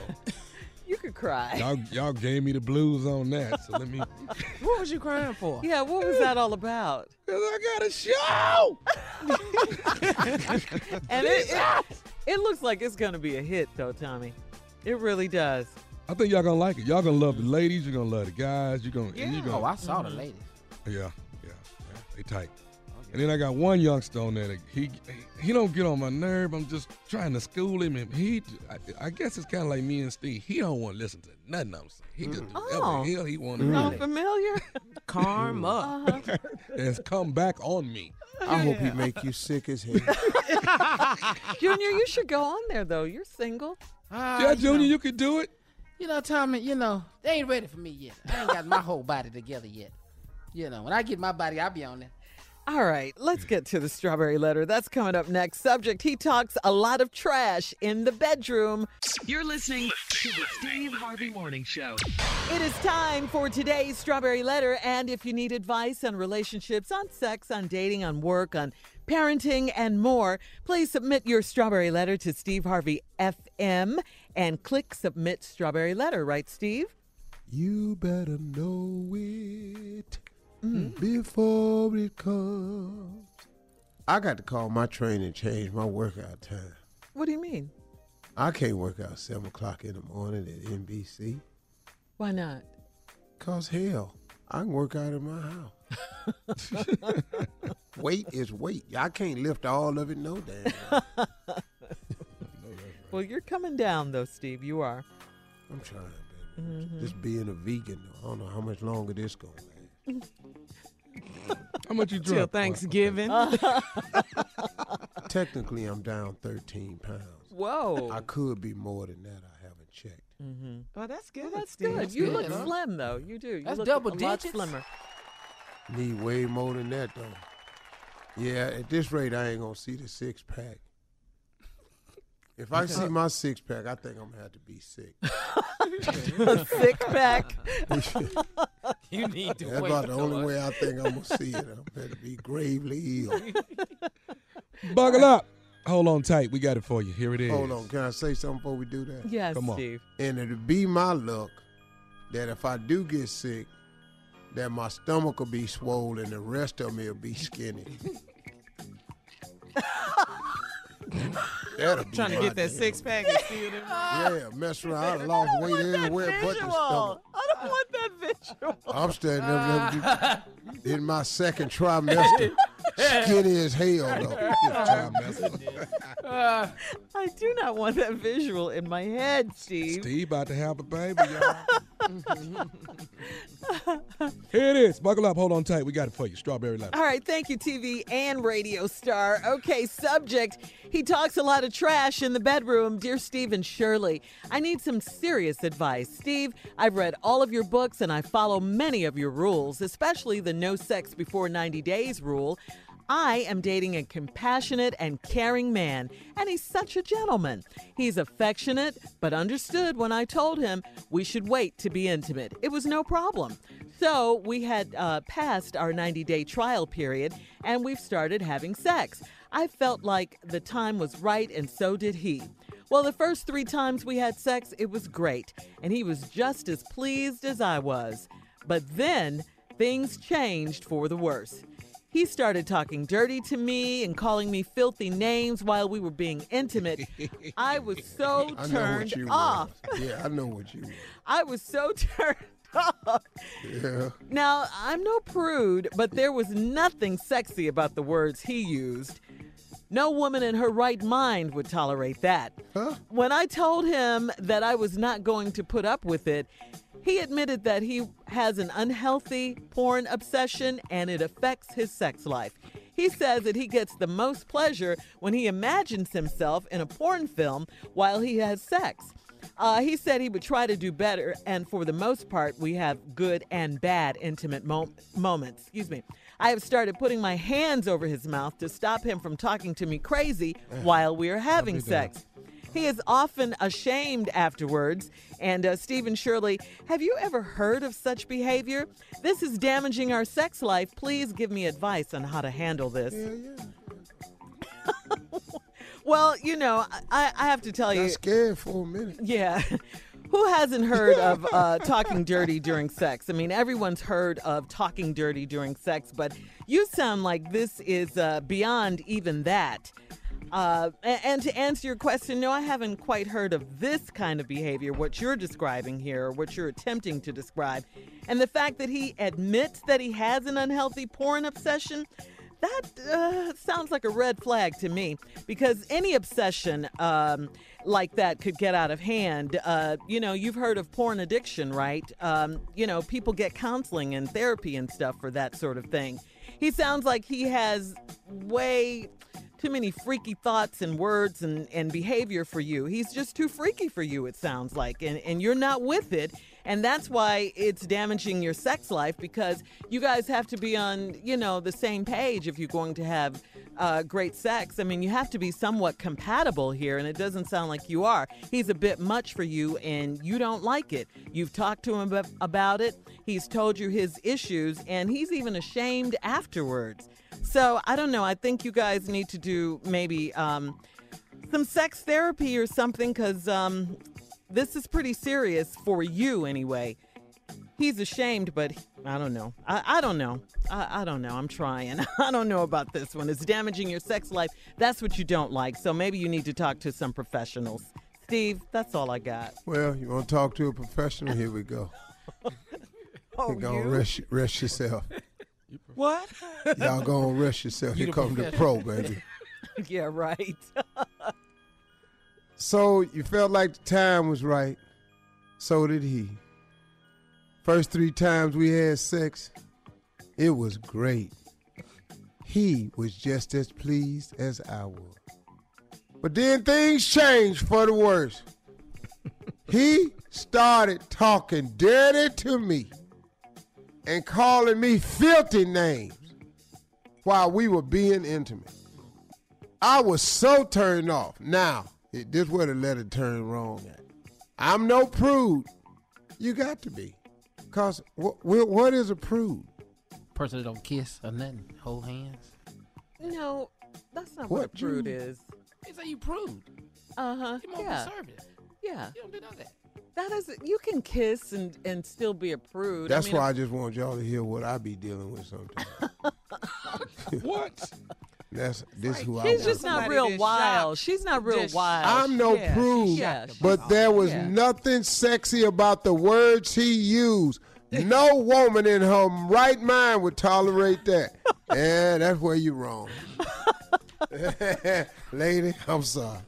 You could cry. Y'all gave me the blues on that, so let me... What was you crying for? Yeah, what was that all about? Because I got a show! And it looks like it's going to be a hit, though, Tommy. It really does. I think y'all going to like it. Y'all going to love the ladies. You're going to love the guys. Oh, I saw the ladies. Yeah. They tight. And then I got one youngster on there. He don't get on my nerve. I'm just trying to school him. And I guess it's kind of like me and Steve. He don't want to listen to nothing I'm saying. He just do hell he want to do. Sound familiar? Karma. Uh-huh. It's come back on me. I hope he make you sick as hell. Junior, you should go on there, though. You're single. Junior, you could do it. You know, Tommy, they ain't ready for me yet. I ain't got my whole body together yet. When I get my body, I'll be on there. All right, let's get to the Strawberry Letter. That's coming up next. Subject, he talks a lot of trash in the bedroom. You're listening to the Steve Harvey Morning Show. It is time for today's Strawberry Letter. And if you need advice on relationships, on sex, on dating, on work, on parenting, and more, please submit your Strawberry Letter to Steve Harvey FM and click Submit Strawberry Letter. Right, Steve? You better know it. Mm. Before it comes. I got to call my trainer and change my workout time. What do you mean? I can't work out 7 o'clock in the morning at NBC. Why not? Because, hell, I can work out in my house. Weight is weight. I can't lift all of it, no damn. Well, you're coming down, though, Steve. You are. I'm trying, baby. Mm-hmm. Just being a vegan, though. I don't know how much longer this going to be. How much you drink? Till Thanksgiving. Technically, I'm down 13 pounds. Whoa. I could be more than that. I haven't checked. Mm-hmm. Oh, that's good. Well, that's good. That's you good, look slim, though. You do. You that's look double digits. A lot slimmer. Need way more than that, though. Yeah, at this rate, I ain't going to see the six-pack. If I see my six-pack, I think I'm going to have to be sick. A six-pack? You need to That's about the only way I think I'm going to see it. I better be gravely ill. Buckle up. Hold on tight. We got it for you. Here it is. Hold on. Can I say something before we do that? Yes, come on. Steve. And it'll be my luck that if I do get sick, that my stomach will be swollen and the rest of me will be skinny. Trying to get that six-pack and see it. Yeah, mess around. I lost weight everywhere but the stomach. I I'm standing up in my second trimester. Skinny as hell, though. I do not want that visual in my head, Steve. Steve about to have a baby, y'all. Here it is. Buckle up. Hold on tight. We got it for you. Strawberry Letter. All right. Thank you, TV and radio star. Okay, subject. He talks a lot of trash in the bedroom. Dear Steve and Shirley, I need some serious advice. Steve, I've read all of your books and I follow many of your rules, especially the no sex before 90 days rule. I am dating a compassionate and caring man, and he's such a gentleman. He's affectionate, but understood when I told him we should wait to be intimate. It was no problem. So we had passed our 90-day trial period, and we've started having sex. I felt like the time was right, and so did he. Well, the first 3 times we had sex, it was great, and he was just as pleased as I was. But then things changed for the worse. He started talking dirty to me and calling me filthy names while we were being intimate. I was so turned off. Yeah, I know what you were. I was so turned off. Yeah. Now, I'm no prude, but there was nothing sexy about the words he used. No woman in her right mind would tolerate that. Huh? When I told him that I was not going to put up with it, he admitted that he has an unhealthy porn obsession and it affects his sex life. He says that he gets the most pleasure when he imagines himself in a porn film while he has sex. He said he would try to do better, and for the most part, we have good and bad intimate moments. Excuse me. I have started putting my hands over his mouth to stop him from talking to me crazy while we are having sex. He is often ashamed afterwards. And Stephen Shirley, have you ever heard of such behavior? This is damaging our sex life. Please give me advice on how to handle this. Yeah. Well, you know, I have to tell you. I was scared for a minute. Yeah. Who hasn't heard of talking dirty during sex? I mean, everyone's heard of talking dirty during sex, but you sound like this is beyond even that. And to answer your question, no, I haven't quite heard of this kind of behavior, what you're describing here, or what you're attempting to describe. And the fact that he admits that he has an unhealthy porn obsession, that sounds like a red flag to me, because any obsession like that could get out of hand. You know, you've heard of porn addiction, right? You know, people get counseling and therapy and stuff for that sort of thing. He sounds like he has way too many freaky thoughts and words and behavior for you. He's just too freaky for you, it sounds like, and you're not with it. And that's why it's damaging your sex life, because you guys have to be on, you know, the same page if you're going to have great sex. I mean, you have to be somewhat compatible here, and it doesn't sound like you are. He's a bit much for you, and you don't like it. You've talked to him about it. He's told you his issues, and he's even ashamed afterwards. So, I don't know. I think you guys need to do maybe some sex therapy or something, because this is pretty serious for you anyway. He's ashamed, but I don't know. I don't know. I'm trying. I don't know about this one. It's damaging your sex life. That's what you don't like. So maybe you need to talk to some professionals. Steve, that's all I got. Well, you want to talk to a professional? Here we go. You're going to rest yourself. What? Y'all going to rest yourself. Here comes the pro, baby. Yeah, right. So you felt like the time was right, so did he. First 3 times we had sex, it was great. He was just as pleased as I was. But then things changed for the worse. He started talking dirty to me and calling me filthy names while we were being intimate. I was so turned off. Now, this where the letter turned wrong at. I'm no prude. You got to be. Because what is a prude? Person that don't kiss or nothing. Hold hands. No, that's not what a prude is. They say you prude. Uh-huh. You're more conservative. Yeah. You don't do none of that. That is, you can kiss and still be a prude. That's why I just want y'all to hear what I be dealing with sometimes. What? She's just not real wild. She's not real wild. I'm no prude, but there was nothing sexy about the words he used. No woman in her right mind would tolerate that. And that's where you're wrong. Lady, I'm sorry.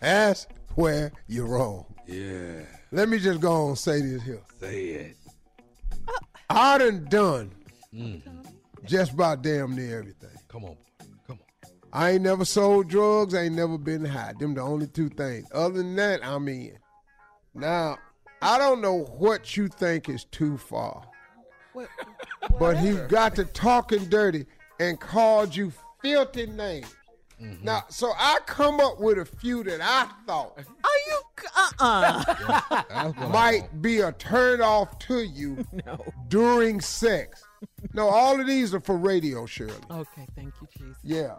That's where you're wrong. Yeah. Let me just go on and say this here. Say it. I done just about damn near everything. Come on. I ain't never sold drugs. I ain't never been high. Them the only two things. Other than that, I'm in. Now, I don't know what you think is too far. What? But he got to talking dirty and called you filthy names. Mm-hmm. Now, so I come up with a few that I thought might be a turn off to you during sex. No, all of these are for radio, Shirley. Okay, thank you, Jesus. Yeah.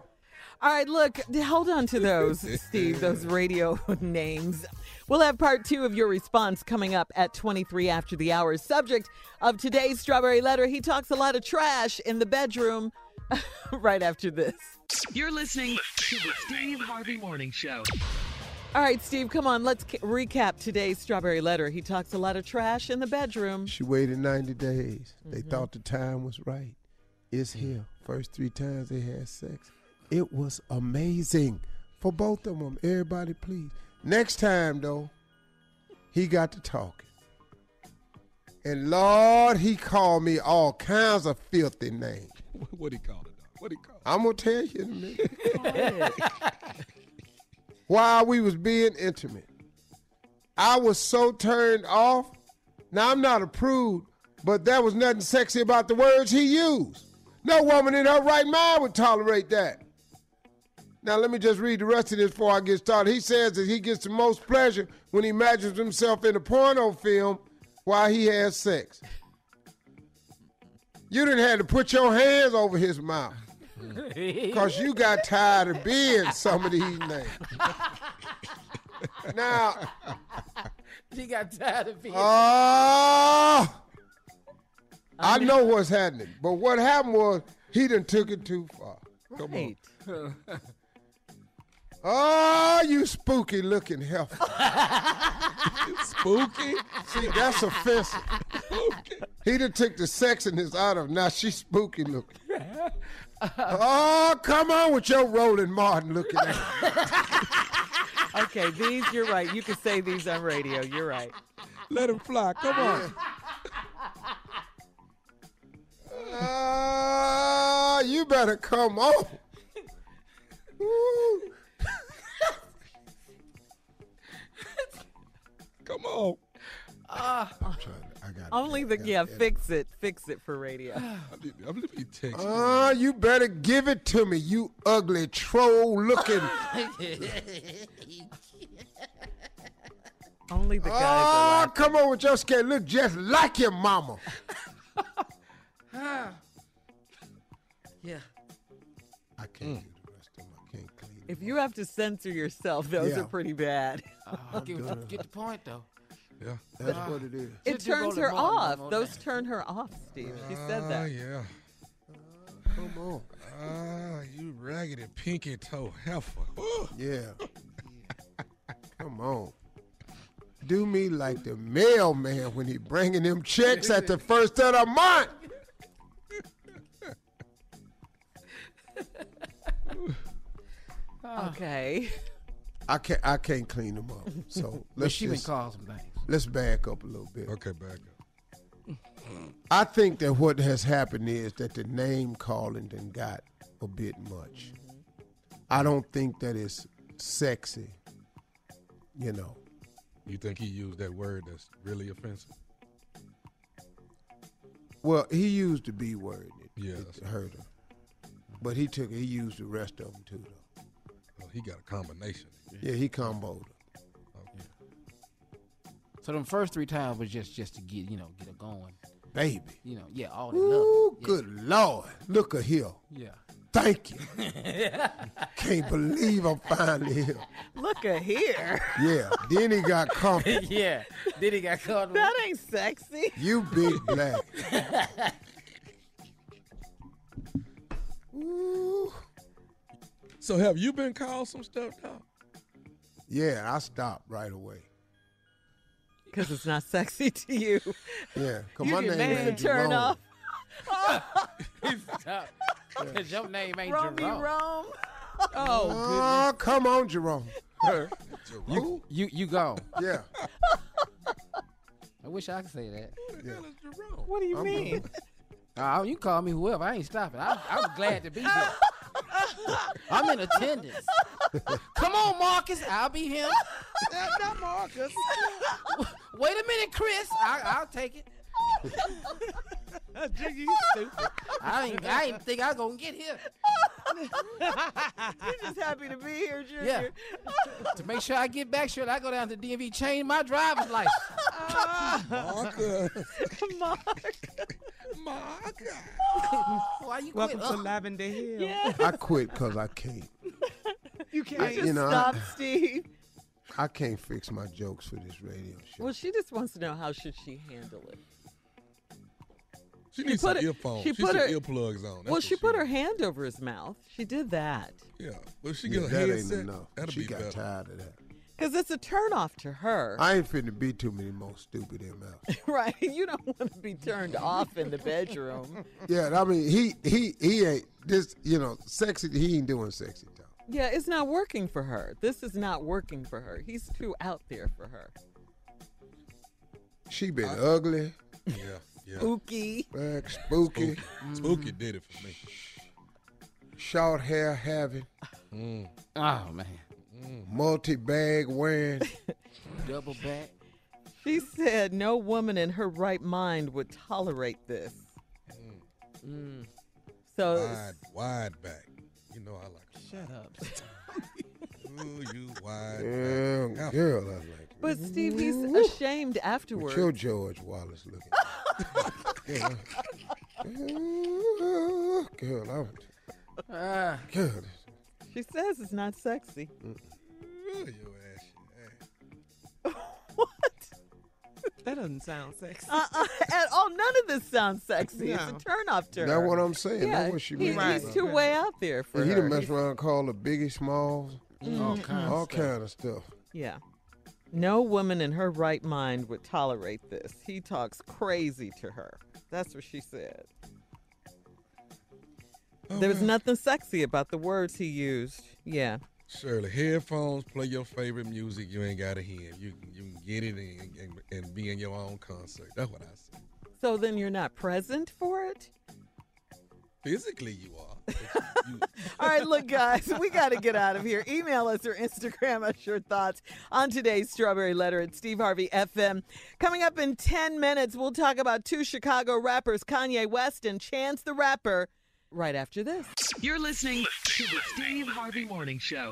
All right, look, hold on to those, Steve, those radio names. We'll have part two of your response coming up at 23 after the hour. Subject of today's Strawberry Letter, he talks a lot of trash in the bedroom right after this. You're listening to the Steve Harvey Morning Show. All right, Steve, come on. Let's recap today's Strawberry Letter. He talks a lot of trash in the bedroom. She waited 90 days. Mm-hmm. They thought the time was right. It's here. First three times they had sex. It was amazing for both of them. Everybody, please. Next time, though, he got to talking. And, Lord, he called me all kinds of filthy names. What he called it, though? What he called it? I'm going to tell you in a minute. While we was being intimate, I was so turned off. Now, I'm not a prude, but there was nothing sexy about the words he used. No woman in her right mind would tolerate that. Now, let me just read the rest of this before I get started. He says that he gets the most pleasure when he imagines himself in a porno film while he has sex. You didn't have to put your hands over his mouth because you got tired of being some of these names. Now, she got tired of being. Oh! I know what's happening, but what happened was he done took it too far. Right. Come on. Oh, you spooky looking heifer. Spooky? See, that's offensive. Spooky. He done took the sexiness out of now she's spooky looking. Oh, come on with your Rolling Martin looking at her. Okay, these, you're right. You can say these on radio. You're right. Let them fly. Come on. You better come on. Come on. I'm trying to, I got only the, yeah, fix it. Fix it for radio. I'm let me text you. You better give it to me, you ugly troll looking. Only the guys are laughing. Come on with your scared. Look just like your mama. Yeah. I can't do the rest of them. I can't clean them. If you have to censor yourself, those are pretty bad. Get the point, though. Yeah, that's what it is. It turns her off. Those turn her off, Steve. She said that. Oh, yeah. Come on. You raggedy pinky toe heifer. Yeah. Come on. Do me like the mailman when he bringing them checks at the first of the month. Okay. I can't clean them up. So let's let's back up a little bit. Okay, back up. I think that what has happened is that the name calling then got a bit much. I don't think that it's sexy. You know. You think he used that word that's really offensive? Well, he used the B word. It hurt him. But he took it. He used the rest of them, too, though. Well, he got a combination. Yeah, he comboed them. Okay. So them first three times was just to get her going. Baby. All that love. Ooh, good Lord. Look her here. Yeah. Thank you. Can't believe I'm finally here. Look at here. Yeah. Then he got comfortable. That ain't sexy. You big black. Ooh. So have you been called some stuff now? Yeah, I stopped right away. because it's not sexy to you. Yeah, because my name ain't Jerome. Off. Stop. Because your name ain't Jerome. Rome. Oh, come on, Jerome. Jerome? You go. Yeah. I wish I could say that. Who the hell is Jerome? What do you mean? You call me whoever. I ain't stopping. I'm glad to be here. I'm in attendance. Come on, Marcus. I'll be him. Not Marcus. Wait a minute, Chris. I'll take it. Jiggy, you stupid. I ain't think I was gonna get here. You're just happy to be here, Junior. Yeah. To make sure I get back, sure that I go down to DMV, change my driver's license. Mark. Why you welcome quit? To Lavender Hill. Yeah. I quit because I can't. You can't. Stop, Steve. I can't fix my jokes for this radio show. Well, she just wants to know how should she handle it. She needs some earphones. She put her earplugs on. That's well, she put her hand over his mouth. She did that. Yeah. Well, she got her headset. She got better. Tired of that. Because it's a turnoff to her. I ain't finna be too many more stupid MF. Right. You don't want to be turned off in the bedroom. Yeah. I mean, he ain't this. Sexy. He ain't doing sexy talk. Yeah. It's not working for her. This is not working for her. He's too out there for her. She been ugly. Yeah. Yeah. Spooky. Back, spooky. Spooky did it for me. Short hair having. Oh, man. Multi-bag wearing. Double back. She said no woman in her right mind would tolerate this. So wide back. You know I like it. Shut up. Ooh, you wide back. Girl, I like it. But, Steve, he's ashamed afterwards. With your George Wallace looking. Girl, good. She says it's not sexy. Your ass. What? That doesn't sound sexy. At all. None of this sounds sexy. No. It's a turnoff to her. That's what I'm saying. Yeah, that's what she means. He's too way out there for her. He done mess around and call her Biggie Smalls. All kind of stuff. Yeah. No woman in her right mind would tolerate this. He talks crazy to her. That's what she said. There was nothing sexy about the words he used. Yeah. Shirley, headphones, play your favorite music. You ain't got to hear. You can get it and be in your own concert. That's what I said. So then you're not present for it? Physically, you are. All right, look, guys, we got to get out of here. Email us or Instagram us your thoughts on today's Strawberry Letter at Steve Harvey FM. Coming up in 10 minutes, we'll talk about two Chicago rappers, Kanye West and Chance the Rapper, right after this. You're listening to the Steve Harvey Morning Show.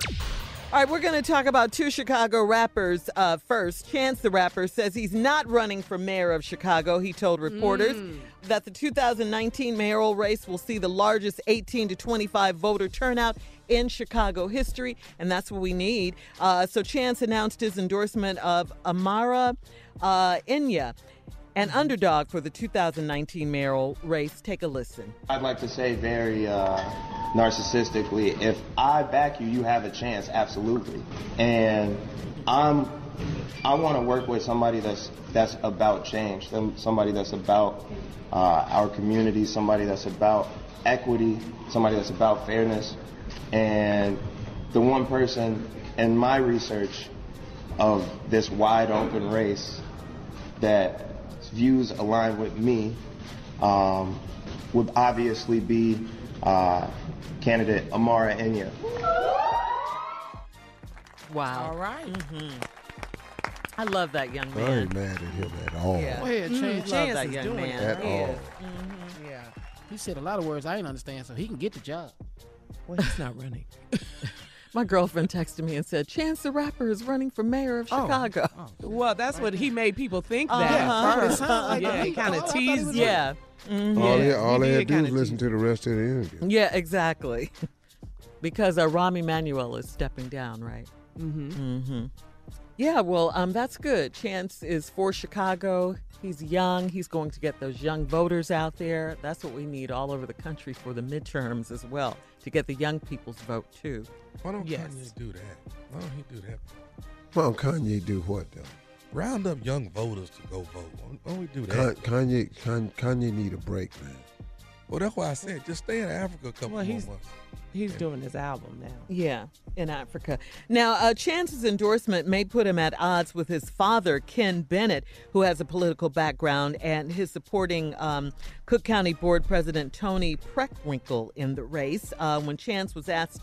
All right, we're going to talk about two Chicago rappers first. Chance the Rapper says he's not running for mayor of Chicago. He told reporters that the 2019 mayoral race will see the largest 18 to 25 voter turnout in Chicago history, and that's what we need. So Chance announced his endorsement of Amara Enya, an underdog for the 2019 mayoral race. Take a listen. I'd like to say very narcissistically, if I back you, you have a chance, absolutely. And I want to work with somebody that's about change, somebody that's about our community, somebody that's about equity, somebody that's about fairness. And the one person in my research of this wide open race that views aligned with me would obviously be candidate Amara Enya. Wow. All right. I love that young man. Very mad at him at all. Yeah. Go ahead, Chance. Love that young man. At all. Yeah. He said a lot of words I didn't understand, so he can get the job. Well, he's not running. My girlfriend texted me and said, Chance the Rapper is running for mayor of Chicago. Well, that's what he made people think that. Yeah, he kind of teased. Yeah. All they had to do was listen to the rest of the interview. Yeah, exactly. Because Rahm Emanuel is stepping down, right? Yeah, well, that's good. Chance is for Chicago. He's young. He's going to get those young voters out there. That's what we need all over the country for the midterms as well, to get the young people's vote, too. Why don't Kanye do that? Why don't he do that? Why don't Kanye do what, though? Round up young voters to go vote. When we do that, Kanye need a break, man. Well, that's why I said just stay in Africa a couple more months. He's doing his album now. Yeah, in Africa. Now, Chance's endorsement may put him at odds with his father, Ken Bennett, who has a political background, and his supporting Cook County Board President Tony Preckwinkle in the race. When Chance was asked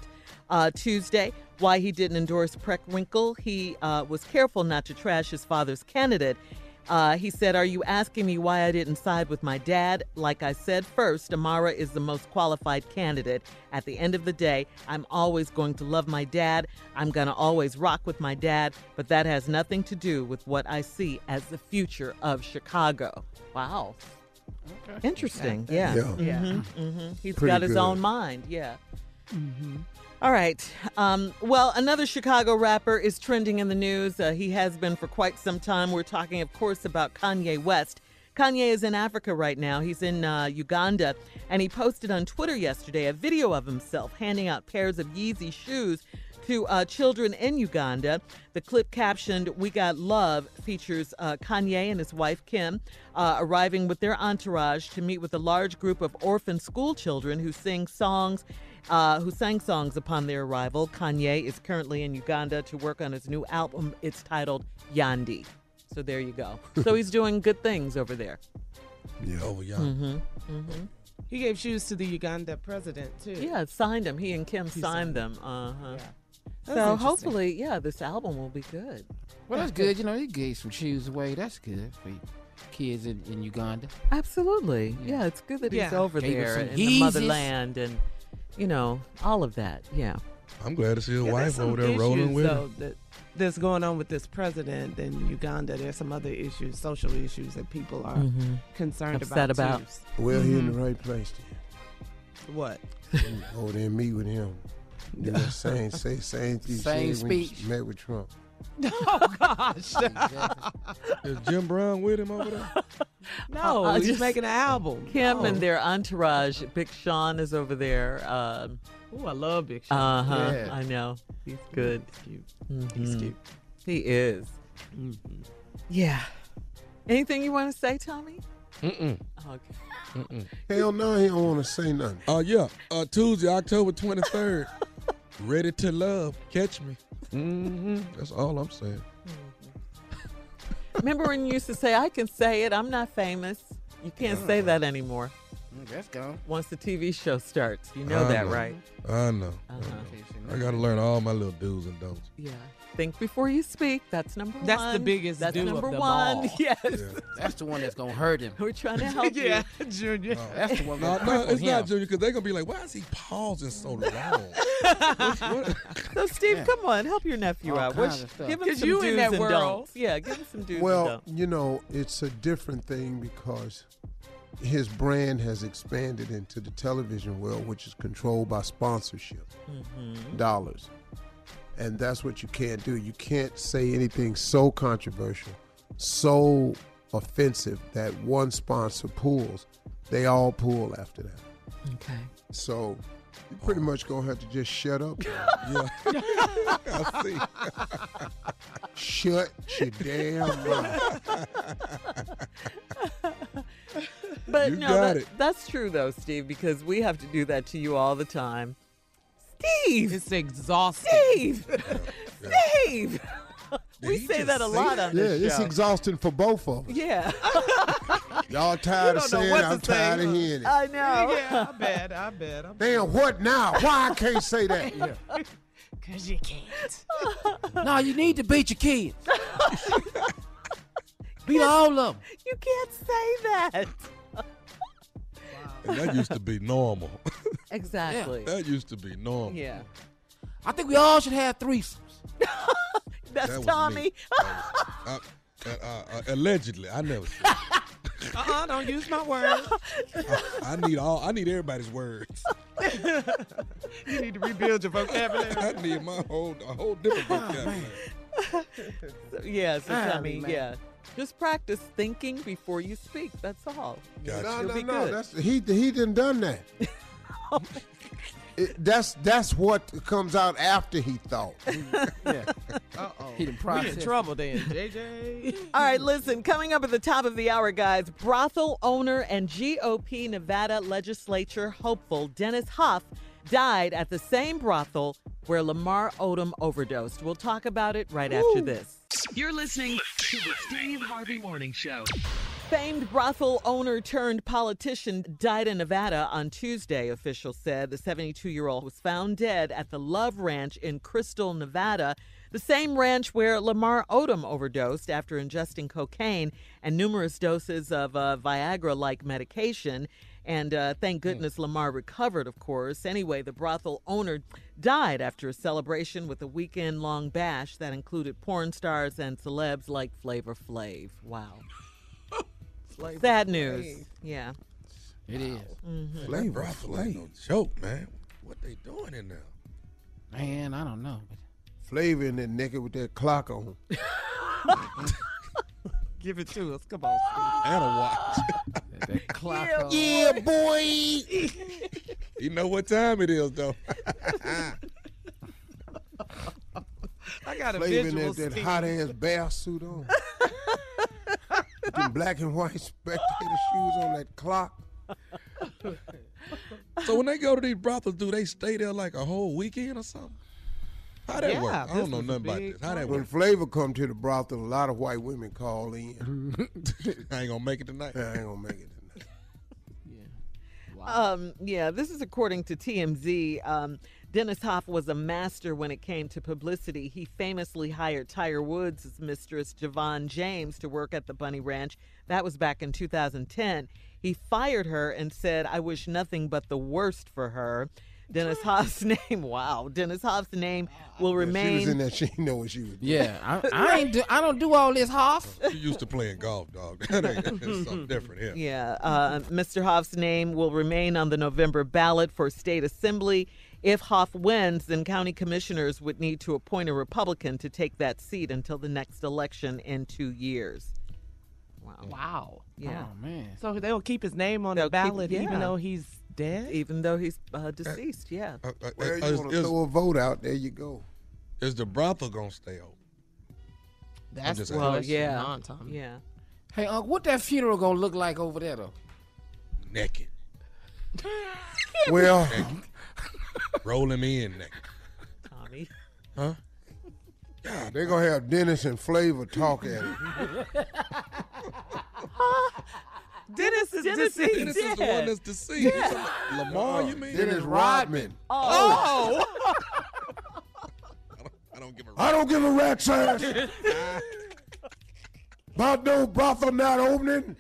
Tuesday why he didn't endorse Preckwinkle, he was careful not to trash his father's candidate. He said, "Are you asking me why I didn't side with my dad? Like I said first, Amara is the most qualified candidate. At the end of the day, I'm always going to love my dad. I'm going to always rock with my dad. But that has nothing to do with what I see as the future of Chicago." Wow. Okay. Interesting. Yeah. He's got his own mind. Yeah. Mm-hmm. All right. Well, another Chicago rapper is trending in the news. He has been for quite some time. We're talking, of course, about Kanye West. Kanye is in Africa right now. He's in Uganda, and he posted on Twitter yesterday a video of himself handing out pairs of Yeezy shoes to children in Uganda. The clip captioned "We Got Love" features Kanye and his wife Kim arriving with their entourage to meet with a large group of orphan school children who sing songs. Who sang songs upon their arrival. Kanye is currently in Uganda to work on his new album. It's titled Yandi. So there you go. So he's doing good things over there. Yeah, over yonder. Mm-hmm. Mm-hmm. He gave shoes to the Uganda president, too. Yeah, signed them. He and Kim signed them. Uh-huh. Yeah. So hopefully, this album will be good. Well, that's good. You know, he gave some shoes away. That's good for you. Kids in Uganda. Absolutely. Yeah. It's good that he's over there in the motherland and... You know, all of that, I'm glad to see his wife over there rolling with him. That's going on with this president in Uganda. There's some other issues, social issues that people are concerned about. Well, he in the right place then. What? Go there and meet with him. Do the same speech. When met with Trump. Oh, gosh. Is Jim Brown with him over there? No, he's making an album. Kim and their entourage. Big Sean is over there. I love Big Sean. Uh-huh. Yeah. I know. He's good. He's cute. Mm-hmm. He's cute. He is. Mm-hmm. Yeah. Anything you want to say, Tommy? Mm-mm. Okay. Mm-mm. Hell no, he don't want to say nothing. Tuesday, October 23rd. Ready to Love. Catch me. Mm-hmm. That's all I'm saying. Remember when you used to say, "I can say it, I'm not famous"? You can't say that anymore. That's gone. Once the TV show starts, you know that, right? I know. I got to learn all my little do's and don'ts. Yeah. Think before you speak. That's number one. That's the biggest do of them all. Yes. Yeah. That's the one that's going to hurt him. We're trying to help you. Junior. No. That's the one that's going to hurt him. No, it's not Junior, because they're going to be like, why is he pausing so long? So, Steve, come on. Help your nephew out. Give him some do's and don'ts. Yeah, give him some do's and don'ts. Well, it's a different thing because his brand has expanded into the television world, which is controlled by sponsorship, dollars. And that's what you can't do. You can't say anything so controversial, so offensive that one sponsor pulls. They all pull after that. Okay. So you're pretty much going to have to just shut up. Yeah. I see. Shut your damn mouth. But you that's true, though, Steve, because we have to do that to you all the time. Steve! It's exhausting. Steve! Yeah. Steve! Yeah, we say that a lot on this show. Yeah, it's exhausting for both of us. Yeah. Y'all tired of saying it, I'm tired of hearing it. I know. Yeah, I bet. Damn, what now? Why I can't say that? Yeah. Because you can't. No, you need to beat your kids. Beat all of them. You can't say that. And that used to be normal. Exactly. Yeah. That used to be normal. Yeah. I think we all should have threesomes. That Tommy. Allegedly, I never said that. Don't use my words. I need everybody's words. You need to rebuild your vocabulary. I need a whole different vocabulary. Tommy, just practice thinking before you speak. That's all. Gotcha. No. He done that. That's what comes out after he thought. Yeah. Uh-oh. He didn't process. We in trouble then, JJ. All right, listen, coming up at the top of the hour, guys, brothel owner and GOP Nevada legislature hopeful Dennis Hof died at the same brothel where Lamar Odom overdosed. We'll talk about it right after this. You're listening to the Steve Harvey Morning Show. Famed brothel owner turned politician died in Nevada on Tuesday, officials said. The 72-year-old was found dead at the Love Ranch in Crystal, Nevada, the same ranch where Lamar Odom overdosed after ingesting cocaine and numerous doses of Viagra-like medication. And thank goodness Lamar recovered, of course. Anyway, the brothel owner died after a celebration with a weekend-long bash that included porn stars and celebs like Flavor Flav. Wow. Flavor Sad Flav. News. Yeah. It is. Mm-hmm. Flavor Flav. No joke, man. What they doing in there? Man, I don't know. Flavor in there naked with that clock on. Give it to us. Come on, Steve. And a watch. That clock on. Yeah, boy. You know what time it is, though. I got a visual, Steve. That hot-ass bath suit on. With them black and white spectator shoes on that clock. So when they go to these brothels, do they stay there like a whole weekend or something? How that work? I don't know nothing about this. How that work? When Flavor come to the brothel, a lot of white women call in. I ain't gonna make it tonight. I ain't gonna make it tonight. Yeah. Wow. Yeah. This is according to TMZ. Dennis Hof was a master when it came to publicity. He famously hired Tiger Woods' mistress, Javon James, to work at the Bunny Ranch. That was back in 2010. He fired her and said, "I wish nothing but the worst for her." Dennis Hoff's name, Dennis Hoff's name will remain. She was in there. She didn't know what she was doing. Yeah, I don't do all this, Hoff. She used to playing golf, dog. That's something different here. Yeah, Mr. Hoff's name will remain on the November ballot for state assembly. If Hoff wins, then county commissioners would need to appoint a Republican to take that seat until the next election in 2 years. Wow. Yeah. Oh, man. So they'll keep his name on the ballot even though he's dead? Even though he's deceased, Well, you want to throw a vote out, there you go. Is the brothel going to stay open? That's on time. Yeah. Hey, Uncle, what that funeral going to look like over there, though? Naked. Well. Naked. Roll him in naked. Tommy. Huh? God, they're going to have Dennis and Flavor talk at it. Dennis is deceased. Dennis is the one that's deceased. Yeah. Lamar, you mean? Dennis Rodman. Oh. I don't give a rat's ass. About no brothel not opening.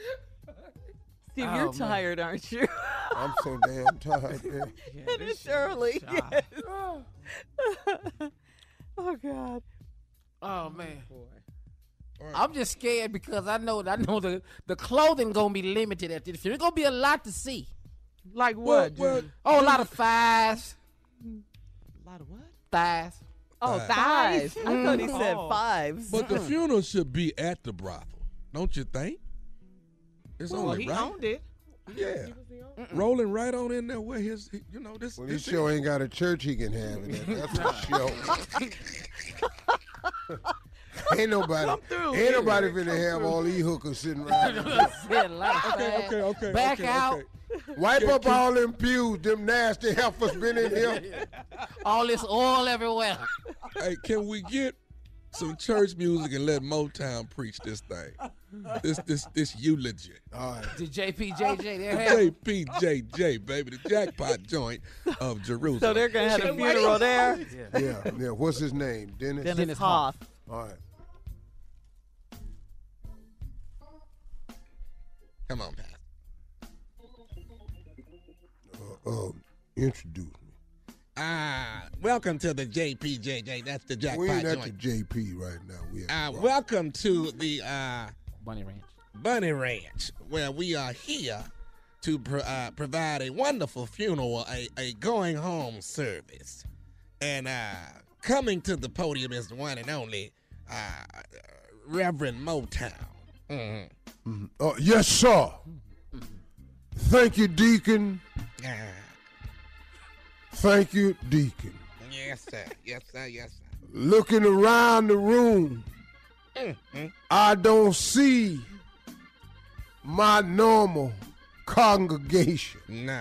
Steve, you're tired, aren't you? I'm so damn tired. Yeah, it is early. Yes. Oh, God. Oh, man. Boy. I'm just scared because I know the clothing gonna be limited at this. There's gonna be a lot to see. Like what? Oh, a lot of thighs. A lot of what? Thighs. Oh, thighs. I thought he said fives. But the funeral should be at the brothel, don't you think? It's only right. Well, he owned it. Yeah. Rolling right on in there with his, this. Well, this show ain't got a church he can have in there. That's for sure. Ain't nobody finna have all these hookers sitting around. Okay. Back out. Okay. Wipe up all them pews, them nasty heifers been in here. All this oil everywhere. Hey, can we get some church music and let Motown preach this thing? This eulogy. All right. The JPJJ. The JPJJ, baby. The jackpot joint of Jerusalem. So they're going to have a funeral there? Yeah. What's his name? Dennis Hof. All right. Come on, Pat. Introduce me. Welcome to the JPJJ. That's the jackpot joint. We're not the JP right now. Welcome to the Bunny Ranch, where we are here to provide a wonderful funeral, a going home service, and coming to the podium is the one and only Reverend Motown. Mm-hmm. Mm-hmm. Yes, sir. Mm-hmm. Thank you, Deacon. Thank you, Deacon. Yes, sir. Yes, sir. Yes, sir. Looking around the room, I don't see my normal congregation. Nah.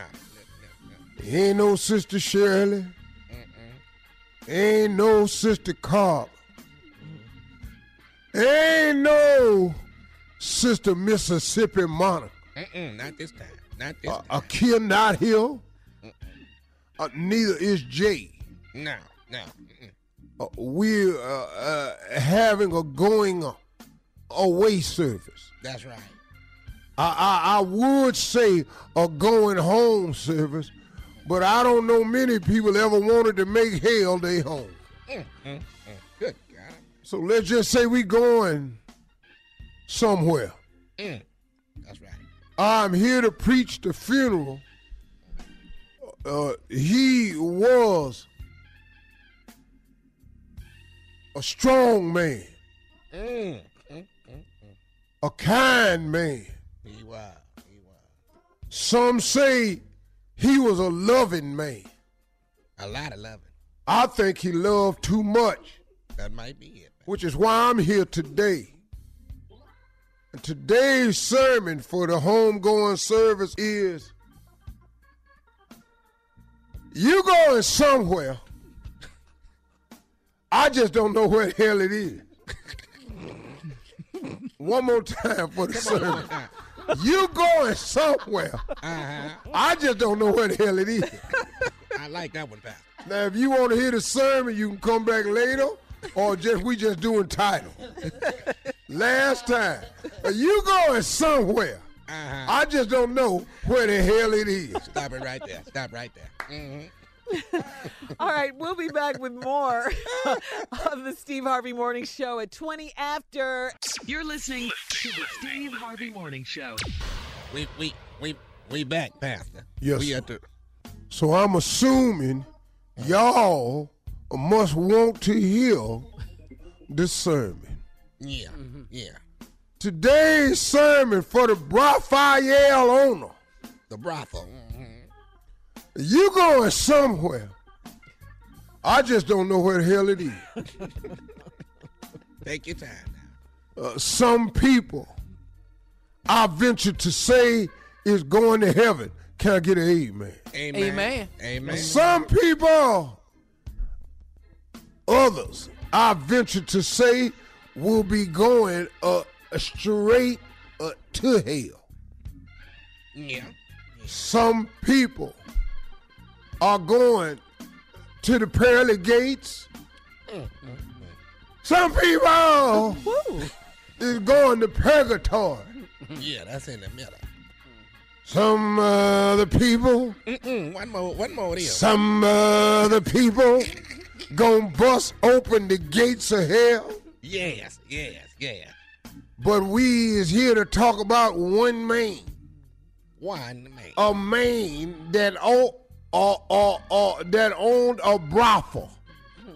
Ain't no Sister Shirley. Ain't no Sister Carla. Ain't no Sister Mississippi Monica. Not this time. Not this time. Kim not here. Neither is Jay. No. We're having a going away service. That's right. I would say a going home service, but I don't know many people ever wanted to make hell they home. Good God. So let's just say we going somewhere. That's right. I'm here to preach the funeral. He was a strong man, a kind man. He was. Some say he was a loving man. A lot of loving. I think he loved too much. That might be it, man. Which is why I'm here today. And today's sermon for the homegoing service is: you going somewhere. I just don't know where the hell it is. One more time for the sermon. You going somewhere. I just don't know where the hell it is. I like that one, Pat. Now, if you want to hear the sermon, you can come back later, or we just doing title. Last time. You going somewhere. I just don't know where the hell it is. Stop it right there. Stop right there. All right, we'll be back with more of the Steve Harvey Morning Show at 20 after. You're listening to the Steve Harvey Morning Show. We back, Pastor. Yes, we at the... So I'm assuming y'all must want to hear this sermon. Yeah, yeah. Today's sermon for the Raphael owner. The brothel. You going somewhere. I just don't know where the hell it is. Take your time now. Some people, I venture to say, is going to heaven. Can I get an amen? Amen. Some people, others, I venture to say, will be going straight to hell. Yeah. Some people are going to the pearly gates. Some people is going to purgatory. Yeah, that's in the middle. Some other people. One more. Some other people gonna bust open the gates of hell. Yes. But we is here to talk about one man. A man that owned a brothel.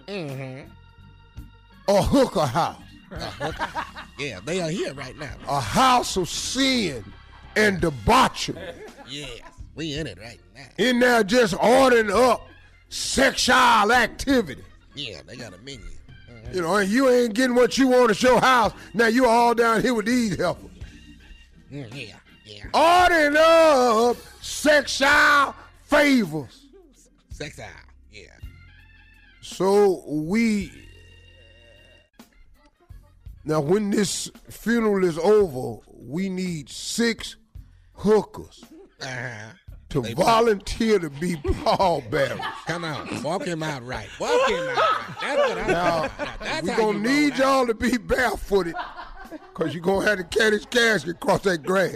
A hooker house. Yeah, they are here right now. A house of sin and debauchery. Yes, we in it right now. In there just ordering up sexual activity. Yeah, they got a menu. You know, and you ain't getting what you want at your house. Now you all down here with these helpers. Yeah. Ordering up sexual favors. Sexual, yeah. So we... Now, when this funeral is over, we need 6 hookers to volunteer to be pallbearers. Come on, walk him out right. That's what I'm talking about. We're going to need y'all to be barefooted, because you're going to have to carry his casket across that grass.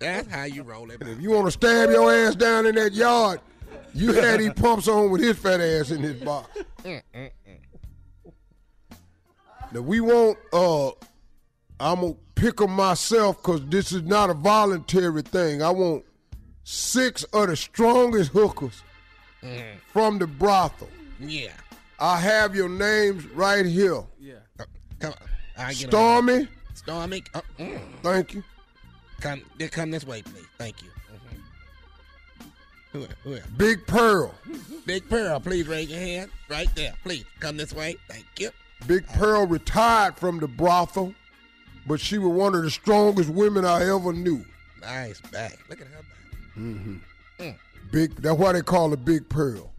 That's how you roll it. And if you want to stab your ass down in that yard, you had these pumps on with his fat ass in his box. Now, we won't, I'm going to pick on myself, because this is not a voluntary thing. I want 6 of the strongest hookers from the brothel. Yeah. I have your names right here. Yeah. Come on. Stormy. Thank you. Come this way, please. Thank you. Big Pearl. Big Pearl, please raise your hand. Right there. Please come this way. Thank you. Big Pearl retired from the brothel, but she was one of the strongest women I ever knew. Nice back. Look at her back. Mm-hmm. Mm. Big. That's why they call her Big Pearl.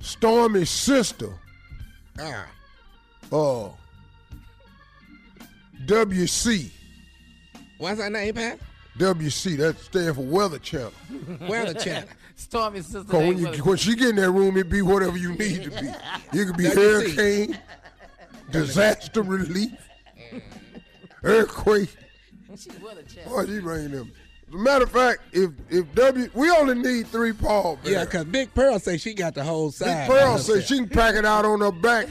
Stormy's sister. WC. What's her name, Pat? WC. That stands for Weather Channel. Weather Channel. Stormy's sister. When she get in that room, it be whatever you need to be. It could be WC. Hurricane, disaster relief, earthquake. She Weather Channel. Oh, she bring them. As a matter of fact, we only need three Paul Bear. Yeah, because Big Pearl say she got the whole side. Big Pearl say she can pack it out on her back.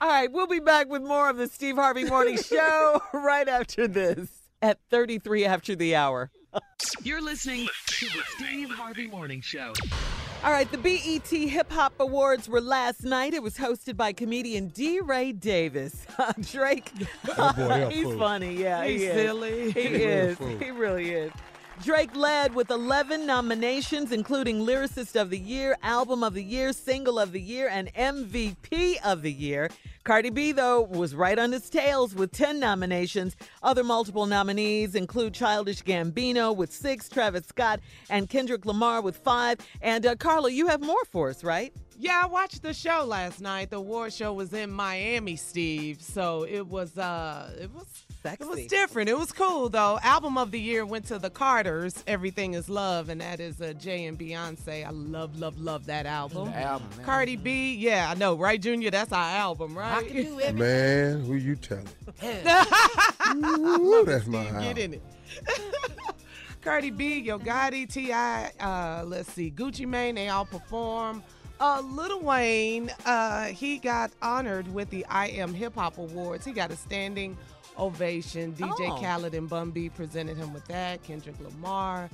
All right, we'll be back with more of the Steve Harvey Morning Show right after this at 33 after the hour. You're listening to the Steve Harvey Morning Show. All right, the BET Hip Hop Awards were last night. It was hosted by comedian DeRay Davis. Drake, oh boy, he's fool. Funny, yeah. He's silly. He is. Fool. He really is. Drake led with 11 nominations, including Lyricist of the Year, Album of the Year, Single of the Year, and MVP of the Year. Cardi B, though, was right on his tails with 10 nominations. Other multiple nominees include Childish Gambino with 6, Travis Scott, and Kendrick Lamar with 5. And Carla, you have more for us, right? Yeah, I watched the show last night. The award show was in Miami, Steve, so it was sexy. It was different. It was cool, though. Album of the Year went to The Carters, Everything Is Love, and that is Jay and Beyonce. I love that album. The album. Cardi B, yeah, I know, right, Junior? That's our album, right? I can do everything. Man, who you telling? Ooh, that's my album. Get in it. Cardi B, Yo Gotti, T.I., Gucci Mane, they all perform. Lil Wayne, he got honored with the I Am Hip Hop Awards. He got a standing ovation. DJ Khaled and Bun B presented him with that. Kendrick Lamar,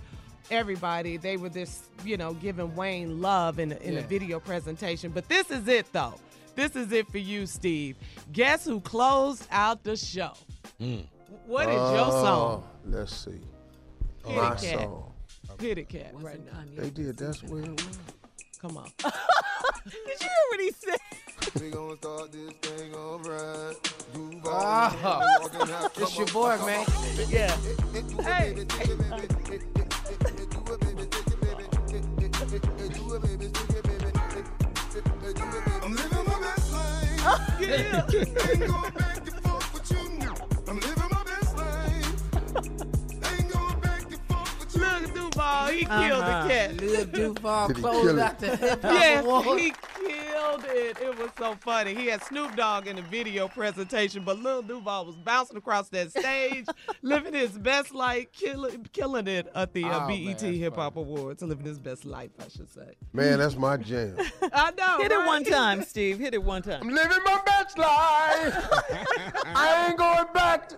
everybody. They were just, giving Wayne love in a video presentation. But this is it, though. This is it for you, Steve. Guess who closed out the show? Mm. What is your song? Let's see. My song. Kitty Cat. Right now. They did. That's where it was. Come on. Did you hear what he said? We gonna start this thing over. Right. Oh. It's your boy, man. Yeah. Hey. I'm living my best life. Oh, yeah. Ain't going back and forth with you. I'm living my best life. Ain't going back and forth with you. Lil Duval, he killed the cat. Lil Duval closed out the hip hop award. Yes, It was so funny. He had Snoop Dogg in the video presentation, but Lil Duval was bouncing across that stage, living his best life, killing it at the BET Hip Hop Awards. Living his best life, I should say. Man, that's my jam. I know. Hit it one time, Steve. Hit it one time. I'm living my best life. I ain't going back.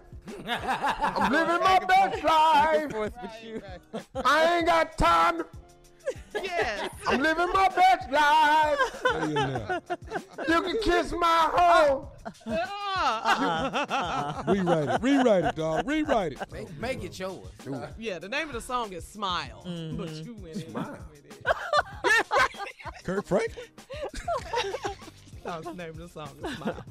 I'm living my best life. I ain't got time to... Yes. I'm living my best life. You can kiss my hoe. Rewrite it, dog. Rewrite it. Make it yours. Yeah, the name of the song is Smile. Mm-hmm. But you went in. Smile. Kirk Franklin? The name of the song is Smile.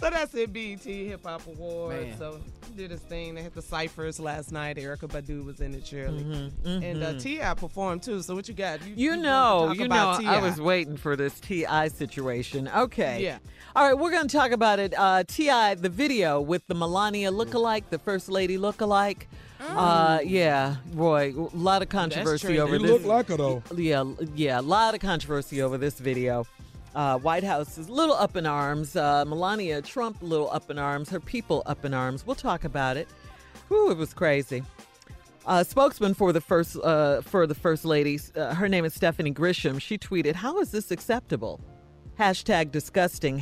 So that's it, BET Hip Hop Awards. Man. So did his thing. They had the ciphers last night. Erykah Badu was in it, surely. Mm-hmm, mm-hmm. And T.I. performed, too. So what you got? You know, I was waiting for this T.I. situation. Okay. Yeah. All right, we're going to talk about it. T.I., the video with the Melania lookalike, the First Lady lookalike. Yeah, Roy, a lot of controversy over this. It looked like her, though. Yeah, a lot of controversy over this video. White House is a little up in arms. Melania Trump, a little up in arms. Her people up in arms. We'll talk about it. Whew, it was crazy. Spokesman for the First Lady, her name is Stephanie Grisham. She tweeted, "How is this acceptable? #disgusting.